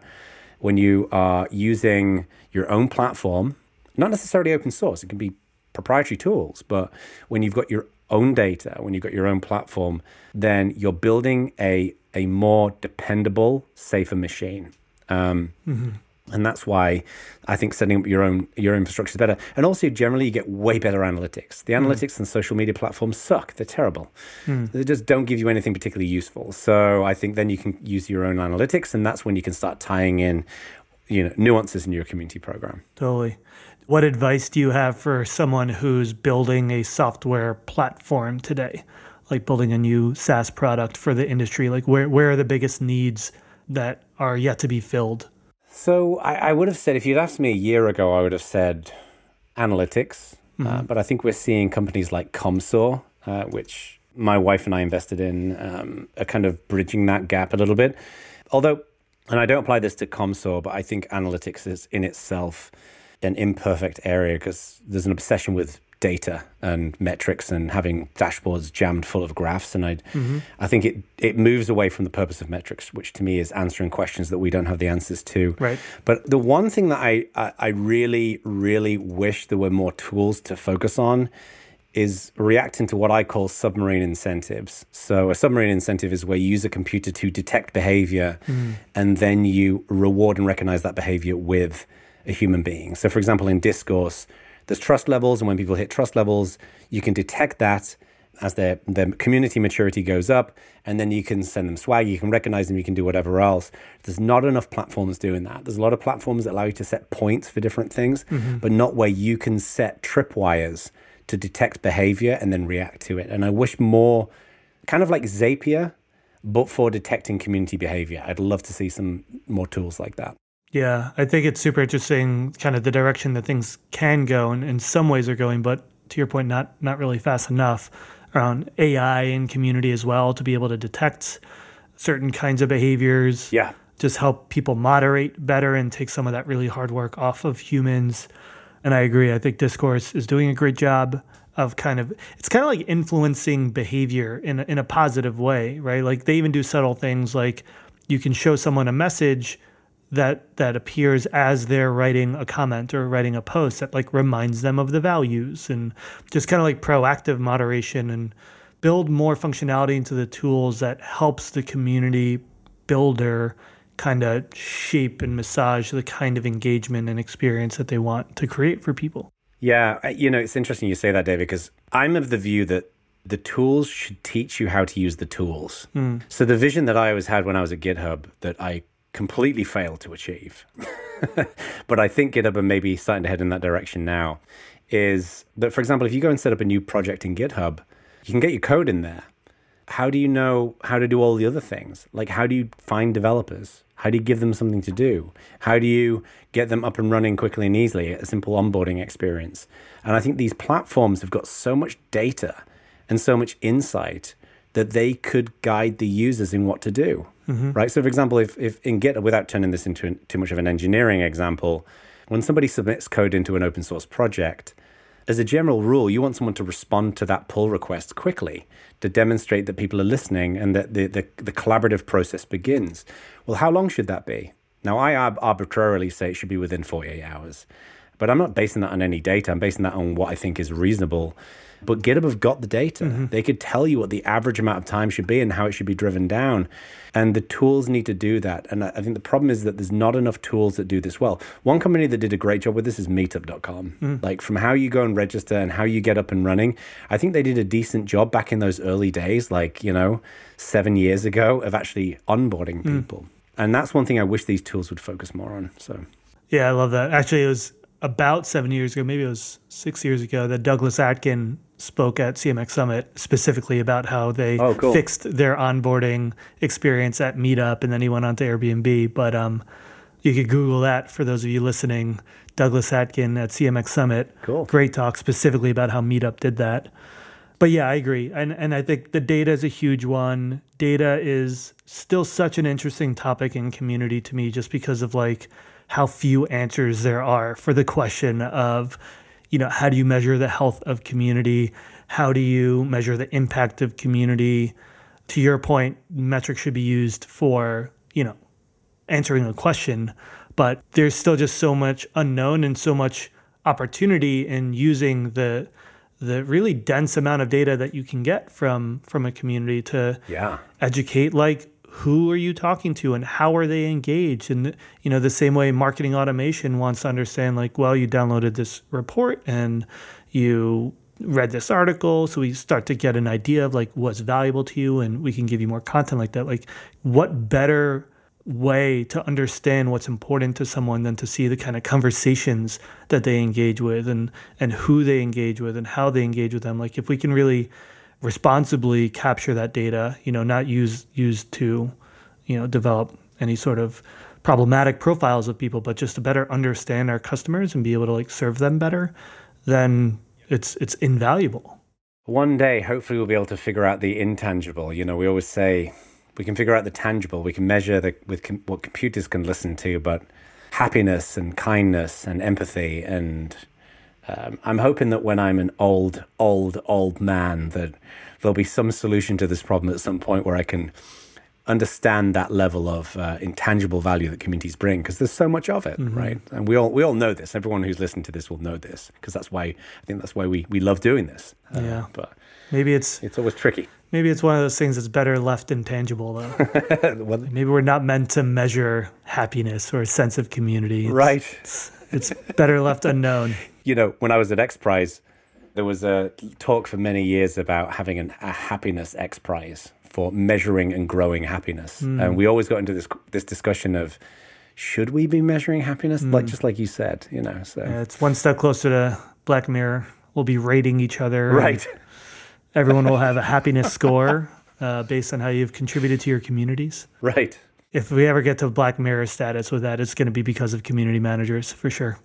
when you are using your own platform, not necessarily open source, it can be proprietary tools, but when you've got your own data, when you've got your own platform, then you're building a a more dependable, safer machine. Um, mm-hmm. And that's why I think setting up your own your infrastructure is better. And also, generally, you get way better analytics. The analytics mm. on social media platforms suck. They're terrible. Mm. They just don't give you anything particularly useful. So I think then you can use your own analytics, and that's when you can start tying in, you know, nuances in your community program. Totally. What advice do you have for someone who's building a software platform today, like building a new SaaS product for the industry? Like, where, where are the biggest needs that are yet to be filled? So I, I would have said, if you'd asked me a year ago, I would have said analytics. Mm-hmm. Uh, but I think we're seeing companies like CommSor, uh, which my wife and I invested in, um, are kind of bridging that gap a little bit. Although, and I don't apply this to CommSor, but I think analytics is in itself an imperfect area, because there's an obsession with data and metrics and having dashboards jammed full of graphs. And I mm-hmm. I think it, it moves away from the purpose of metrics, which to me is answering questions that we don't have the answers to. Right. But the one thing that I, I, I really, really wish there were more tools to focus on is reacting to what I call submarine incentives. So a submarine incentive is where you use a computer to detect behavior mm. and then you reward and recognize that behavior with a human being. So for example, in Discourse, there's trust levels, and when people hit trust levels, you can detect that as their, their community maturity goes up, and then you can send them swag, you can recognize them, you can do whatever else. There's not enough platforms doing that. There's a lot of platforms that allow you to set points for different things, mm-hmm. but not where you can set tripwires to detect behavior and then react to it. And I wish more, kind of like Zapier, but for detecting community behavior. I'd love to see some more tools like that. Yeah, I think it's super interesting, kind of the direction that things can go, and in some ways are going, but to your point, not not really fast enough, around A I and community as well, to be able to detect certain kinds of behaviors. Yeah, just help people moderate better and take some of that really hard work off of humans. And I agree. I think Discourse is doing a great job of kind of, it's kind of like influencing behavior in a, in a positive way, right? Like they even do subtle things like you can show someone a message that that appears as they're writing a comment or writing a post that like reminds them of the values, and just kind of like proactive moderation, and build more functionality into the tools that helps the community builder kind of shape and massage the kind of engagement and experience that they want to create for people. Yeah, you know, it's interesting you say that, David, because I'm of the view that the tools should teach you how to use the tools. Mm. So the vision that I always had when I was at GitHub that I completely failed to achieve, but I think GitHub are maybe starting to head in that direction now, is that, for example, if you go and set up a new project in GitHub, you can get your code in there. How do you know how to do all the other things? Like, how do you find developers? How do you give them something to do? How do you get them up and running quickly and easily? A simple onboarding experience. And I think these platforms have got so much data and so much insight that they could guide the users in what to do. Mm-hmm. Right. So, for example, if, if in GitHub, without turning this into an, too much of an engineering example, when somebody submits code into an open source project, as a general rule, you want someone to respond to that pull request quickly to demonstrate that people are listening and that the, the, the collaborative process begins. Well, how long should that be? Now, I ab- arbitrarily say it should be within forty-eight hours, but I'm not basing that on any data. I'm basing that on what I think is reasonable. But GitHub have got the data. Mm-hmm. They could tell you what the average amount of time should be and how it should be driven down. And the tools need to do that. And I think the problem is that there's not enough tools that do this well. One company that did a great job with this is meetup dot com. Mm-hmm. Like, from how you go and register and how you get up and running, I think they did a decent job back in those early days, like, you know, seven years ago, of actually onboarding people. Mm-hmm. And that's one thing I wish these tools would focus more on. So Yeah, I love that. Actually, it was about seven years ago, maybe it was six years ago, that Douglas Atkin spoke at C M X Summit specifically about how they oh, cool. fixed their onboarding experience at Meetup, and then he went on to Airbnb. But um, you could Google that for those of you listening. Douglas Atkin at C M X Summit. Cool. Great talk specifically about how Meetup did that. But yeah, I agree. And and I think the data is a huge one. Data is still such an interesting topic in community to me, just because of like how few answers there are for the question of, you know, how do you measure the health of community? How do you measure the impact of community? To your point, metrics should be used for, you know, answering a question, but there's still just so much unknown and so much opportunity in using the the really dense amount of data that you can get from from a community to yeah. educate, like, who are you talking to and how are they engaged? And, you know, the same way marketing automation wants to understand, like, well, you downloaded this report and you read this article. So we start to get an idea of, like, what's valuable to you, and we can give you more content like that. Like, what better way to understand what's important to someone than to see the kind of conversations that they engage with, and and who they engage with and how they engage with them. Like, if we can really responsibly capture that data, you know, not use used to, you know, develop any sort of problematic profiles of people, but just to better understand our customers and be able to, like, serve them better, then it's it's invaluable. One day, hopefully, we'll be able to figure out the intangible. You know, we always say, we can figure out the tangible. We can measure the, with com- what computers can listen to, but happiness and kindness and empathy. And um, I'm hoping that when I'm an old, old, old man, that there'll be some solution to this problem at some point where I can understand that level of uh, intangible value that communities bring, because there's so much of it, mm-hmm. right? And we all we all know this. Everyone who's listened to this will know this, because that's why I think that's why we we love doing this. Uh, yeah, but maybe it's it's always tricky. Maybe it's one of those things that's better left intangible, though. Well, maybe we're not meant to measure happiness or a sense of community. It's, right. It's, it's better left unknown. You know, when I was at XPRIZE, there was a talk for many years about having an, a happiness XPRIZE for measuring and growing happiness. Mm. And we always got into this this discussion of, should we be measuring happiness? Mm. Like, just like you said, you know. So yeah, it's one step closer to Black Mirror. We'll be rating each other. Right. And, everyone will have a happiness score uh, based on how you've contributed to your communities. Right. If we ever get to Black Mirror status with that, it's going to be because of community managers, for sure.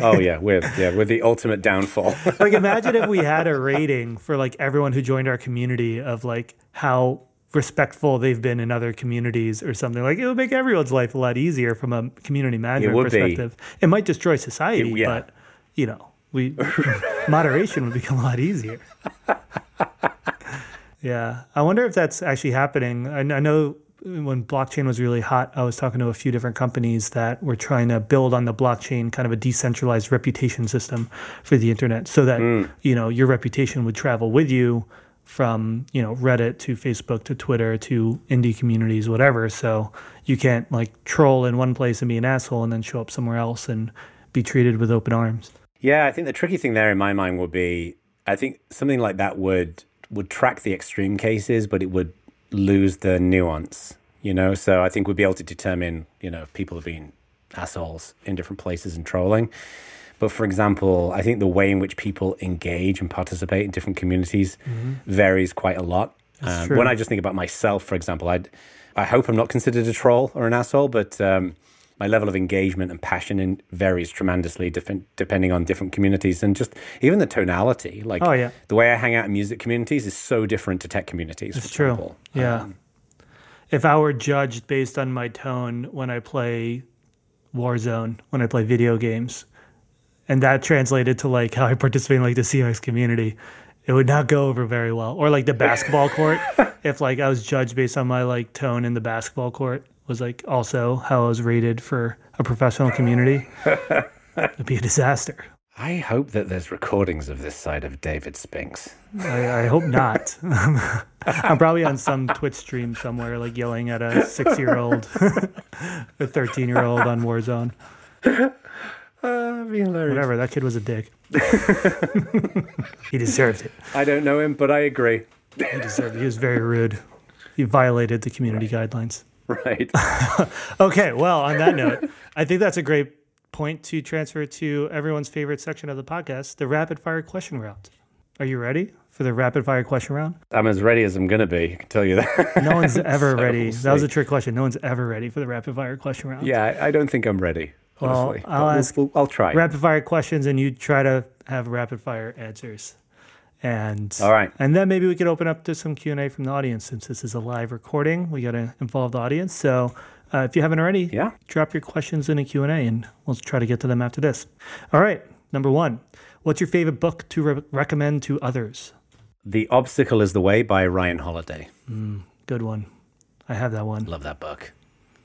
Oh, yeah. We're, yeah, we're the ultimate downfall. Like, imagine if we had a rating for, like, everyone who joined our community of, like, how respectful they've been in other communities or something. Like, it would make everyone's life a lot easier from a community manager it would perspective. Be. It might destroy society, it, yeah. but, you know, we moderation would become a lot easier. Yeah. I wonder if that's actually happening. I, I know when blockchain was really hot, I was talking to a few different companies that were trying to build on the blockchain kind of a decentralized reputation system for the internet, so that, mm. you know, your reputation would travel with you from, you know, Reddit to Facebook to Twitter to indie communities, whatever. So you can't, like, troll in one place and be an asshole and then show up somewhere else and be treated with open arms. Yeah. I think the tricky thing there in my mind would be, I think something like that would would track the extreme cases, but it would lose the nuance, you know? So I think we'd be able to determine, you know, if people have been assholes in different places and trolling. But for example, I think the way in which people engage and participate in different communities mm-hmm. varies quite a lot. Um, when I just think about myself, for example, I I hope I'm not considered a troll or an asshole, but um, my level of engagement and passion in varies tremendously different, depending on different communities, and just even the tonality. Like oh, yeah. the way I hang out in music communities is so different to tech communities. It's true. Example. Yeah. Um, if I were judged based on my tone when I play Warzone, when I play video games, and that translated to, like, how I participate in, like, the C M X community, it would not go over very well. Or, like, the basketball court, if, like, I was judged based on my, like, tone in the basketball court, was, like, also how I was rated for a professional community. It'd be a disaster. I hope that there's recordings of this side of David Spinks. I, I hope not. I'm probably on some Twitch stream somewhere, like, yelling at a six-year-old, a thirteen-year-old on Warzone. Uh, it'd be hilarious. Whatever, that kid was a dick. He deserved it. I don't know him, but I agree. He deserved it. He was very rude. He violated the community right. guidelines. Right. Okay. Well, on that note, I think that's a great point to transfer to everyone's favorite section of the podcast, the rapid fire question round. Are you ready for the rapid fire question round? I'm as ready as I'm going to be. I can tell you that. No one's ever so ready. We'll that was a trick question. No one's ever ready for the rapid fire question round. Yeah, I don't think I'm ready. Honestly, well, I'll, ask we'll, we'll, I'll try rapid fire questions and you try to have rapid fire answers. And all right. And then maybe we could open up to some Q and A from the audience since this is a live recording. We got to involve the audience. So uh, if you haven't already, yeah. drop your questions in a Q and A and we'll try to get to them after this. All right. Number one, what's your favorite book to re- recommend to others? The Obstacle Is the Way by Ryan Holiday. Mm, good one. I have that one. Love that book.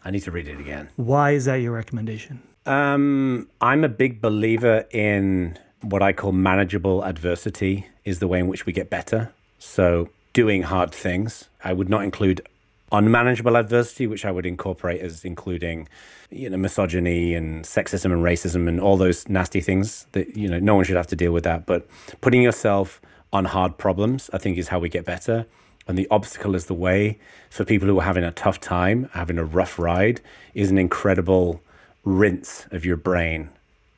I need to read it again. Why is that your recommendation? Um, I'm a big believer in what I call manageable adversity is the way in which we get better. So doing hard things. I would not include unmanageable adversity, which I would incorporate as including, you know, misogyny and sexism and racism and all those nasty things that, you know, no one should have to deal with that. But putting yourself on hard problems, I think, is how we get better. And the Obstacle Is the Way for people who are having a tough time, having a rough ride, is an incredible rinse of your brain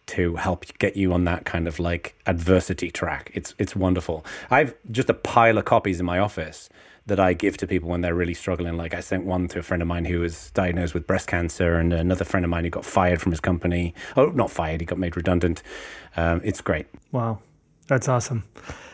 to help get you on that kind of like adversity track. It's it's wonderful. I've just a pile of copies in my office that I give to people when they're really struggling. Like I sent one to a friend of mine who was diagnosed with breast cancer and another friend of mine who got fired from his company. Oh, not fired, he got made redundant. Um, it's great. Wow, that's awesome.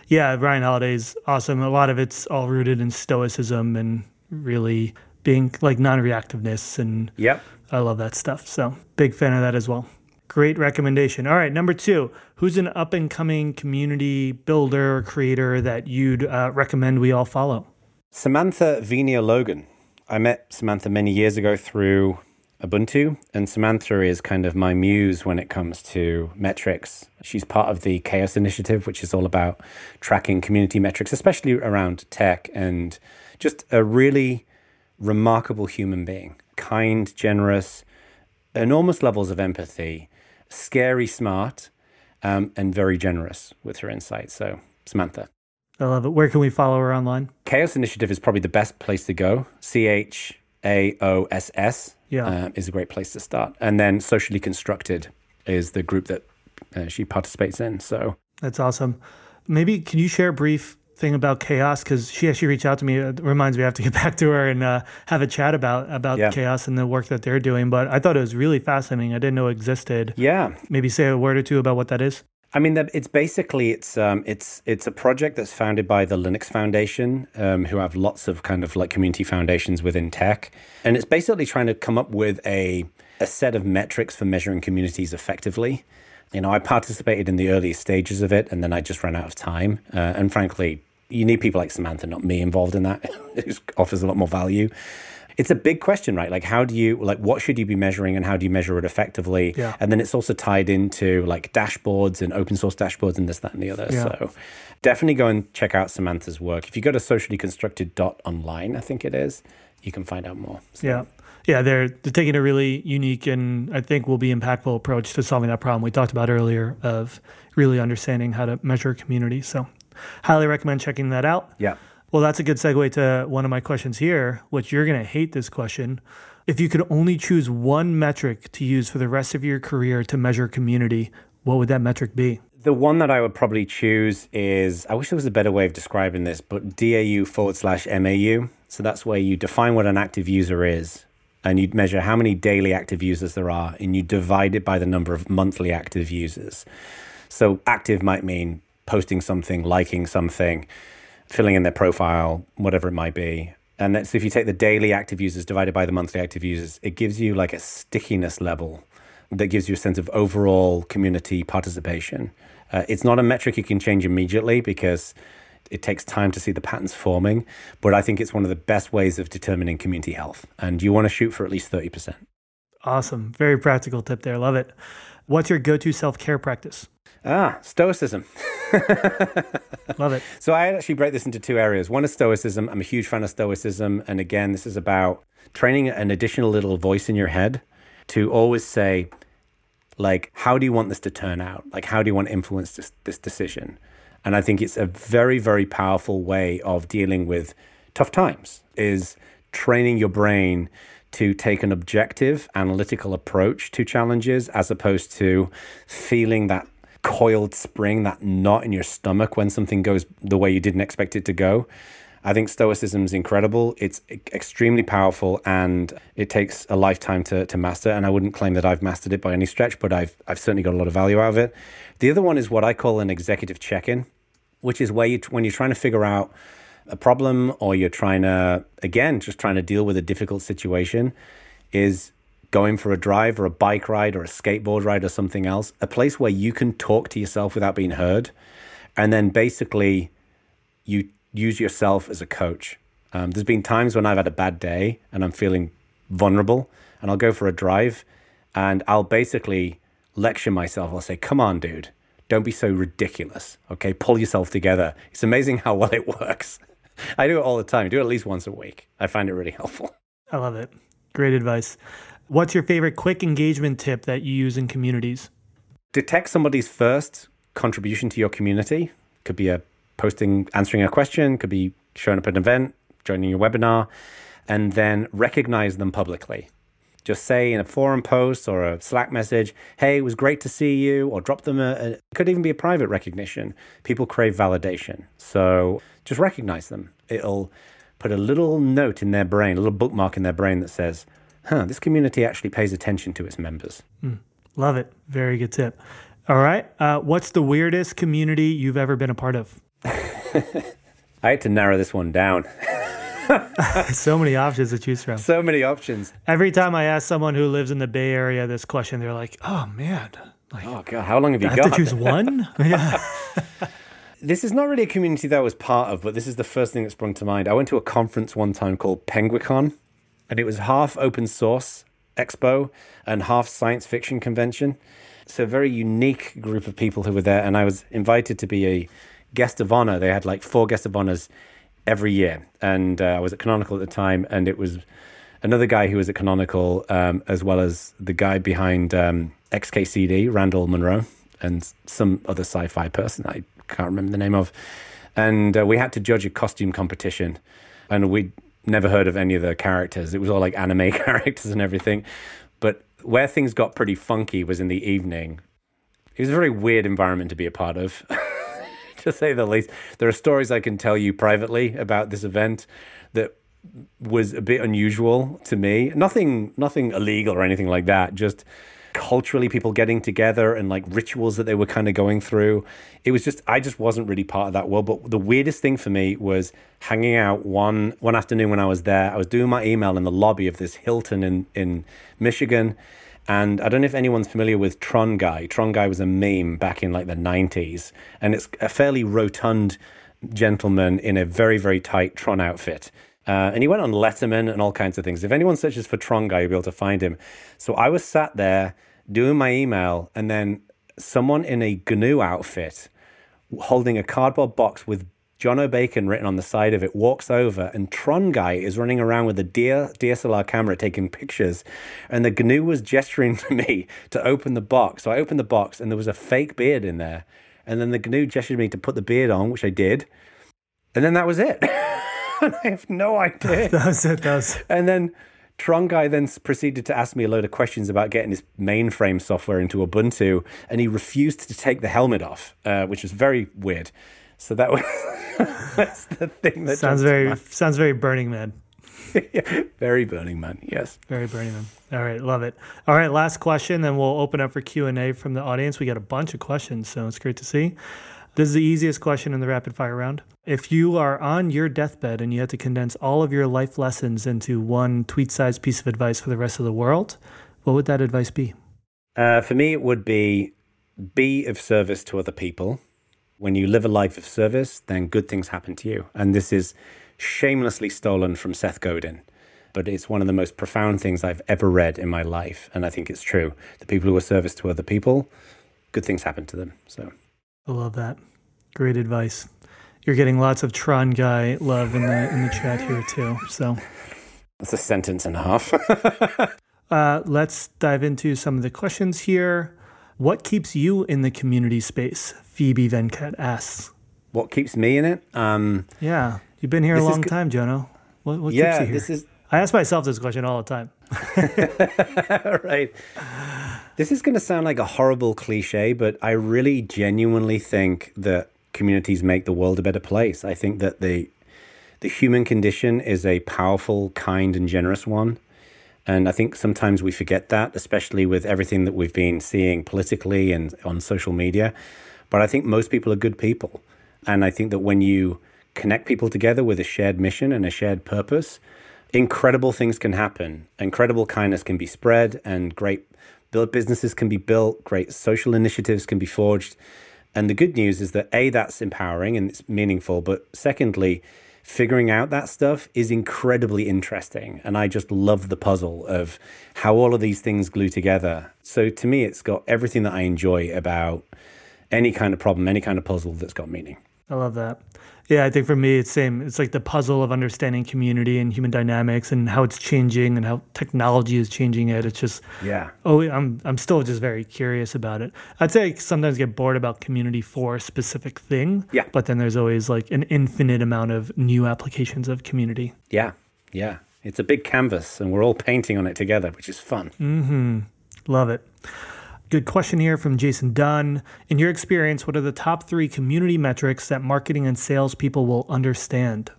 Yeah, Ryan Holiday's awesome. A lot of it's all rooted in stoicism and really being like non-reactiveness and yep. I love that stuff. So big fan of that as well. Great recommendation. All right, number two, who's an up-and-coming community builder or creator that you'd uh, recommend we all follow? Samantha Vinia Logan. I met Samantha many years ago through Ubuntu, and Samantha is kind of my muse when it comes to metrics. She's part of the Chaos Initiative, which is all about tracking community metrics, especially around tech, and just a really remarkable human being. Kind, generous, enormous levels of empathy, scary smart, um, and very generous with her insights. So, Samantha. I love it. Where can we follow her online? Chaos Initiative is probably the best place to go. C H A O S S yeah. uh, is a great place to start. And then Socially Constructed is the group that uh, she participates in. So that's awesome. Maybe can you share a brief thing about Chaos? Because she actually reached out to me. It reminds me I have to get back to her and uh, have a chat about, about yeah. Chaos and the work that they're doing. But I thought it was really fascinating. I didn't know it existed. Yeah. Maybe say a word or two about what that is. I mean, it's basically, it's um, it's it's a project that's founded by the Linux Foundation, um, who have lots of kind of like community foundations within tech. And it's basically trying to come up with a a set of metrics for measuring communities effectively. You know, I participated in the early stages of it, and then I just ran out of time. Uh, and frankly, you need people like Samantha, not me, involved in that. It offers a lot more value. It's a big question, right? Like, how do you, like, what should you be measuring and how do you measure it effectively? Yeah. And then it's also tied into like dashboards and open source dashboards and this, that, and the other. Yeah. So definitely go and check out Samantha's work. If you go to socially constructed dot online, I think it is, you can find out more. So. Yeah. Yeah, they're, they're taking a really unique and I think will be impactful approach to solving that problem we talked about earlier of really understanding how to measure community. So highly recommend checking that out. Yeah. Well, that's a good segue to one of my questions here, which you're going to hate this question. If you could only choose one metric to use for the rest of your career to measure community, what would that metric be? The one that I would probably choose is, I wish there was a better way of describing this, but D A U forward slash M A U. So that's where you define what an active user is and you measure how many daily active users there are and you divide it by the number of monthly active users. So active might mean posting something, liking something, filling in their profile, whatever it might be. And that's if you take the daily active users divided by the monthly active users, it gives you like a stickiness level that gives you a sense of overall community participation. Uh, it's not a metric you can change immediately because it takes time to see the patterns forming, but I think it's one of the best ways of determining community health. And you want to shoot for at least thirty percent. Awesome. Very practical tip there. Love it. What's your go-to self-care practice? Ah, stoicism. Love it. So I actually break this into two areas. One is stoicism. I'm a huge fan of stoicism. And again, this is about training an additional little voice in your head to always say, like, how do you want this to turn out? Like, how do you want to influence this, this decision? And I think it's a very, very powerful way of dealing with tough times is training your brain to take an objective, analytical approach to challenges, as opposed to feeling that coiled spring, that knot in your stomach when something goes the way you didn't expect it to go. I think Stoicism is incredible. It's extremely powerful, and it takes a lifetime to, to master. And I wouldn't claim that I've mastered it by any stretch, but I've, I've certainly got a lot of value out of it. The other one is what I call an executive check-in, which is where you, when you're trying to figure out a problem, or you're trying to, again, just trying to deal with a difficult situation, is going for a drive or a bike ride or a skateboard ride or something else, a place where you can talk to yourself without being heard. And then basically you use yourself as a coach. Um, there's been times when I've had a bad day and I'm feeling vulnerable, and I'll go for a drive and I'll basically lecture myself. I'll say, come on, dude, don't be so ridiculous. Okay, pull yourself together. It's amazing how well it works. I do it all the time. I do it at least once a week. I find it really helpful. I love it. Great advice. What's your favorite quick engagement tip that you use in communities? Detect somebody's first contribution to your community. Could be a posting, answering a question, could be showing up at an event, joining your webinar, and then recognize them publicly. Just say in a forum post or a Slack message, hey, it was great to see you, or drop them a, a it could even be a private recognition. People crave validation. So just recognize them. It'll put a little note in their brain, a little bookmark in their brain that says, huh, this community actually pays attention to its members. Mm, love it. Very good tip. All right. Uh, what's the weirdest community you've ever been a part of? I had to narrow this one down. So many options to choose from. So many options. Every time I ask someone who lives in the Bay Area this question, they're like, "Oh man, like, oh god, how long have you I got?" Have to choose one. Yeah. This is not really a community that I was part of, but this is the first thing that sprung to mind. I went to a conference one time called Penguicon, and it was half open source expo and half science fiction convention. So a very unique group of people who were there, and I was invited to be a guest of honor. They had like four guest of honors every year. And uh, I was at Canonical at the time, and it was another guy who was at Canonical, um, as well as the guy behind um, X K C D, Randall Munroe, and some other sci-fi person I can't remember the name of. And uh, we had to judge a costume competition, and we'd never heard of any of the characters. It was all like anime characters and everything. But where things got pretty funky was in the evening. It was a very weird environment to be a part of. To say the least. There are stories I can tell you privately about this event that was a bit unusual to me. Nothing, nothing illegal or anything like that. Just culturally people getting together and like rituals that they were kind of going through. It was just, I just wasn't really part of that world. But the weirdest thing for me was hanging out one, one afternoon when I was there. I was doing my email in the lobby of this Hilton in, in Michigan. And I don't know if anyone's familiar with Tron Guy. Tron Guy was a meme back in like the nineties. And it's a fairly rotund gentleman in a very, very tight Tron outfit. Uh, and he went on Letterman and all kinds of things. If anyone searches for Tron Guy, you'll be able to find him. So I was sat there doing my email, and then someone in a G N U outfit holding a cardboard box with Jono Bacon written on the side of it walks over, and Tron Guy is running around with a D S L R camera taking pictures, and the G N U was gesturing to me to open the box. So I opened the box, and there was a fake beard in there, and then the G N U gestured me to put the beard on, which I did, and then that was it. And I have no idea. That was it. That was... And then Tron Guy then proceeded to ask me a load of questions about getting his mainframe software into Ubuntu, and he refused to take the helmet off, uh, which was very weird. So that was that's the thing that sounds very sounds very Burning Man. Yeah, very Burning Man, yes. Very Burning Man. All right, love it. All right, last question, then we'll open up for Q and A from the audience. We got a bunch of questions, so it's great to see. This is the easiest question in the rapid fire round. If you are on your deathbed and you had to condense all of your life lessons into one tweet-sized piece of advice for the rest of the world, what would that advice be? Uh, for me, it would be be of service to other people. When you live a life of service, then good things happen to you. And this is shamelessly stolen from Seth Godin, but it's one of the most profound things I've ever read in my life. And I think it's true. The people who are service to other people, good things happen to them. So I love that. Great advice. You're getting lots of Tron Guy love in the, in the chat here too. So that's a sentence and a half. uh, let's dive into some of the questions here. What keeps you in the community space? Phoebe Venkat asks. What keeps me in it? Um, yeah. You've been here a long is, time, Jono. What, what yeah, keeps you here? This is, I ask myself this question all the time. Right. This is going to sound like a horrible cliche, but I really genuinely think that communities make the world a better place. I think that the the human condition is a powerful, kind, and generous one. And I think sometimes we forget that, especially with everything that we've been seeing politically and on social media. But I think most people are good people. And I think that when you connect people together with a shared mission and a shared purpose, incredible things can happen. Incredible kindness can be spread, and great businesses can be built, great social initiatives can be forged. And the good news is that, A, that's empowering and it's meaningful. But secondly, figuring out that stuff is incredibly interesting. And I just love the puzzle of how all of these things glue together. So to me, it's got everything that I enjoy about any kind of problem, any kind of puzzle that's got meaning. I love that. Yeah, I think for me, it's same. It's like the puzzle of understanding community and human dynamics and how it's changing and how technology is changing it. It's just, yeah. Oh, I'm I'm still just very curious about it. I'd say I sometimes get bored about community for a specific thing. Yeah. But then there's always like an infinite amount of new applications of community. Yeah, yeah. It's a big canvas and we're all painting on it together, which is fun. Mm-hmm. Love it. Good question here from Jason Dunn. In your experience, what are the top three community metrics that marketing and sales people will understand?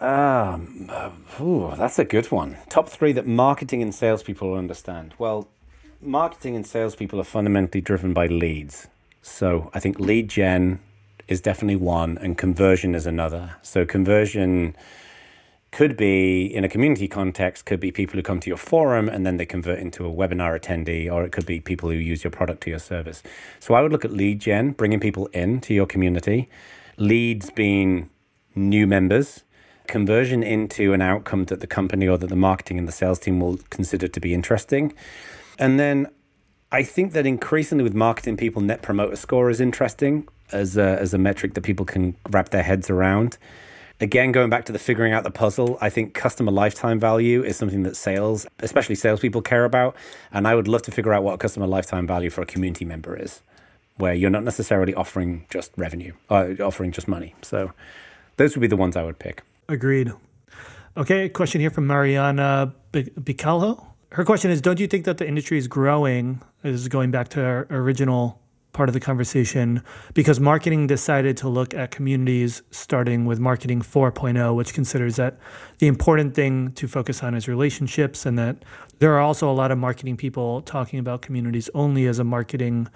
Um, ooh, that's a good one. Top three that marketing and sales people will understand. Well, marketing and sales people are fundamentally driven by leads. So I think lead gen is definitely one, and conversion is another. So conversion could be, in a community context, could be people who come to your forum and then they convert into a webinar attendee, or it could be people who use your product or your service. So I would look at lead gen, bringing people in to your community, leads being new members, conversion into an outcome that the company or that the marketing and the sales team will consider to be interesting. And then I think that increasingly with marketing people, Net Promoter Score is interesting as a, as a metric that people can wrap their heads around. Again, going back to the figuring out the puzzle, I think customer lifetime value is something that sales, especially salespeople, care about. And I would love to figure out what a customer lifetime value for a community member is, where you're not necessarily offering just revenue, or offering just money. So those would be the ones I would pick. Agreed. Okay, question here from Mariana Bicalho. Her question is, don't you think that the industry is growing? This is going back to our original part of the conversation, because marketing decided to look at communities starting with marketing four point oh, which considers that the important thing to focus on is relationships, and that there are also a lot of marketing people talking about communities only as a marketing,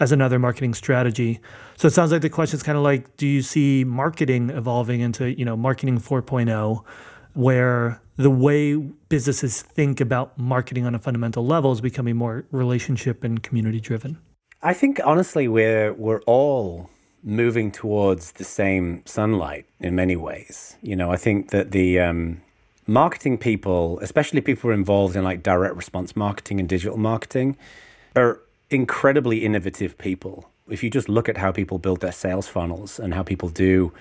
as another marketing strategy. So it sounds like the question is kind of like, do you see marketing evolving into, you know, marketing four point oh, where the way businesses think about marketing on a fundamental level is becoming more relationship and community driven? I think, honestly, we're, we're all moving towards the same sunlight in many ways. You know, I think that the um, marketing people, especially people involved in like direct response marketing and digital marketing, are incredibly innovative people. If you just look at how people build their sales funnels and how people do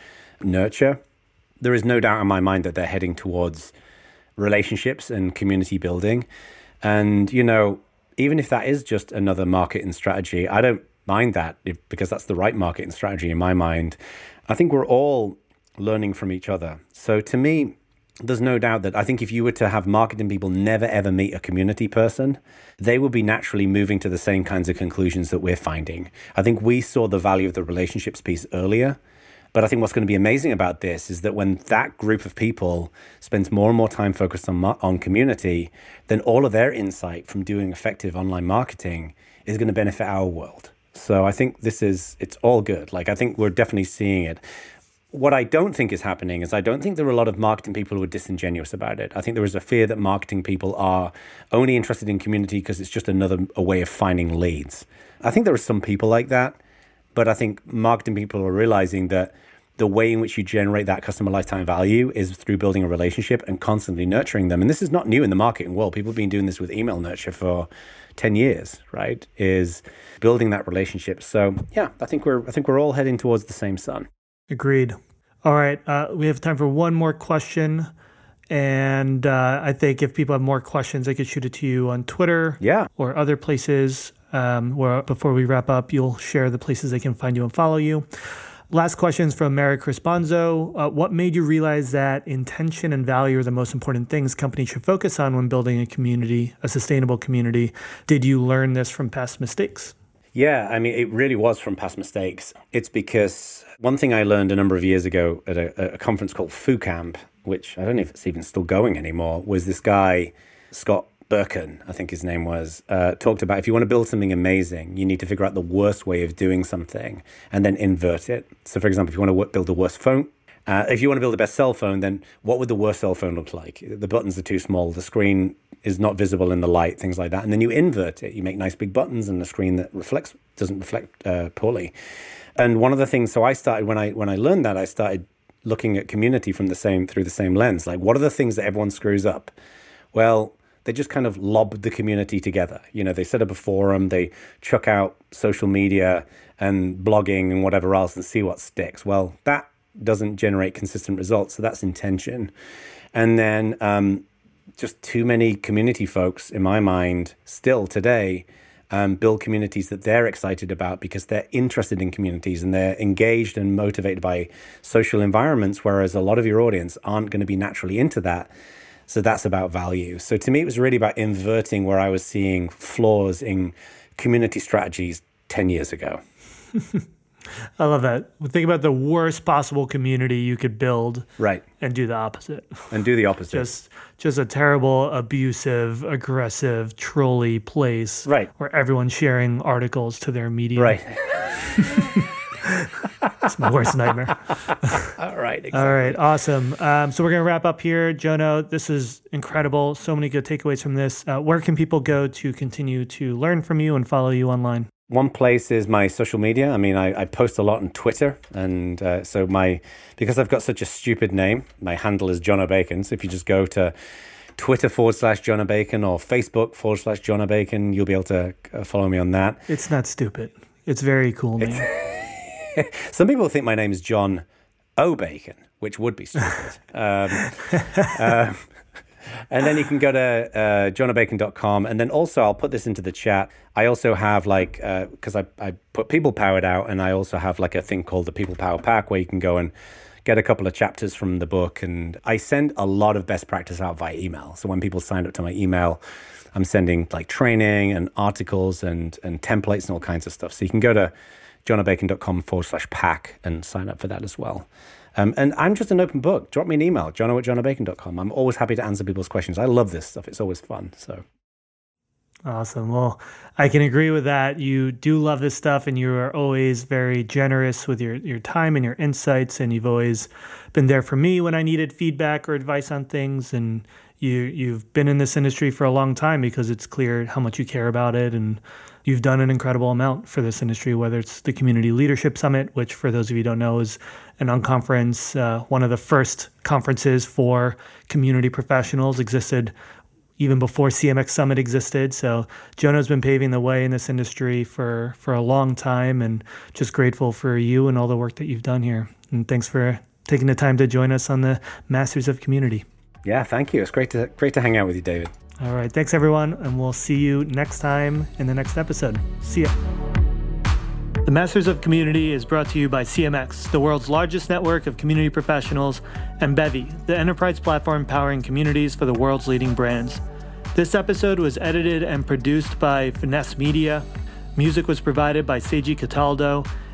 nurture, there is no doubt in my mind that they're heading towards relationships and community building. And, you know, even if that is just another marketing strategy, I don't mind that, if, because that's the right marketing strategy in my mind. I think we're all learning from each other. So to me, there's no doubt that I think if you were to have marketing people never, ever meet a community person, they would be naturally moving to the same kinds of conclusions that we're finding. I think we saw the value of the relationships piece earlier. But I think what's going to be amazing about this is that when that group of people spends more and more time focused on on community, then all of their insight from doing effective online marketing is going to benefit our world. So I think this is, it's all good. Like, I think we're definitely seeing it. What I don't think is happening is I don't think there are a lot of marketing people who are disingenuous about it. I think there is a fear that marketing people are only interested in community because it's just another a way of finding leads. I think there are some people like that. But I think marketing people are realizing that the way in which you generate that customer lifetime value is through building a relationship and constantly nurturing them. And this is not new in the marketing world. People have been doing this with email nurture for ten years, right? Is building that relationship. So yeah, I think we're I think we're all heading towards the same sun. Agreed. All right, uh, we have time for one more question. And uh, I think if people have more questions, they could shoot it to you on Twitter, yeah, or other places. Um, where before we wrap up, you'll share the places they can find you and follow you. Last question's from Merrick Responzo. Uh, what made you realize that intention and value are the most important things companies should focus on when building a community, a sustainable community? Did you learn this from past mistakes? Yeah, I mean, it really was from past mistakes. It's because one thing I learned a number of years ago at a, a conference called Foo Camp, which I don't know if it's even still going anymore, was this guy, Scott Bacon, I think his name was, uh, talked about if you want to build something amazing, you need to figure out the worst way of doing something and then invert it. So for example, if you want to w- build the worst phone, uh, if you want to build the best cell phone, then what would the worst cell phone look like? The buttons are too small, the screen is not visible in the light, things like that. And then you invert it. You make nice big buttons and a screen that reflects doesn't reflect uh, poorly. And one of the things, so I started, when I when I learned that, I started looking at community from the same through the same lens. Like, what are the things that everyone screws up? Well, they just kind of lobbed the community together. You know, they set up a forum, they chuck out social media and blogging and whatever else and see what sticks. Well, that doesn't generate consistent results, so that's intention. And then um, just too many community folks, in my mind, still today, um, build communities that they're excited about because they're interested in communities and they're engaged and motivated by social environments, whereas a lot of your audience aren't going to be naturally into that. So that's about value. So to me, it was really about inverting where I was seeing flaws in community strategies ten years ago. I love that. Think about the worst possible community you could build, right? And do the opposite. And do the opposite. Just, just a terrible, abusive, aggressive, trolly place, right? Where everyone's sharing articles to their media, right? It's my worst nightmare. All right. Exactly. All right. Awesome. Um, so we're going to wrap up here. Jono, this is incredible. So many good takeaways from this. Uh, where can people go to continue to learn from you and follow you online? One place is my social media. I mean, I, I post a lot on Twitter. And uh, so my, because I've got such a stupid name, my handle is Jono Bacon. So if you just go to Twitter forward slash Jono Bacon or Facebook forward slash Jono Bacon, you'll be able to follow me on that. It's not stupid. It's very cool name. It's- Some people think my name is John O. Bacon, which would be stupid. um, um, and then you can go to uh, jono bacon dot com. And then also, I'll put this into the chat. I also have like, because uh, I, I put People Powered out, and I also have like a thing called the People Power Pack where you can go and get a couple of chapters from the book. And I send a lot of best practice out via email. So when people sign up to my email, I'm sending like training and articles and, and templates and all kinds of stuff. So you can go to jonobacon.com forward slash pack and sign up for that as well. Um, and I'm just an open book. Drop me an email, jono at jonobacon.com. I'm always happy to answer people's questions. I love this stuff. It's always fun. So awesome. Well, I can agree with that. You do love this stuff, and you are always very generous with your, your time and your insights. And you've always been there for me when I needed feedback or advice on things. And you, you've been in this industry for a long time because it's clear how much you care about it, and you've done an incredible amount for this industry, whether it's the Community Leadership Summit, which for those of you who don't know is an unconference, uh, one of the first conferences for community professionals, existed even before C M X Summit existed. So Jono's been paving the way in this industry for, for a long time, and just grateful for you and all the work that you've done here. And thanks for taking the time to join us on the Masters of Community. Yeah, thank you. It's great to great to hang out with you, David. All right. Thanks, everyone. And we'll see you next time in the next episode. See ya. The Masters of Community is brought to you by C M X, the world's largest network of community professionals, and Bevy, the enterprise platform powering communities for the world's leading brands. This episode was edited and produced by Finesse Media. Music was provided by Seiji Cataldo,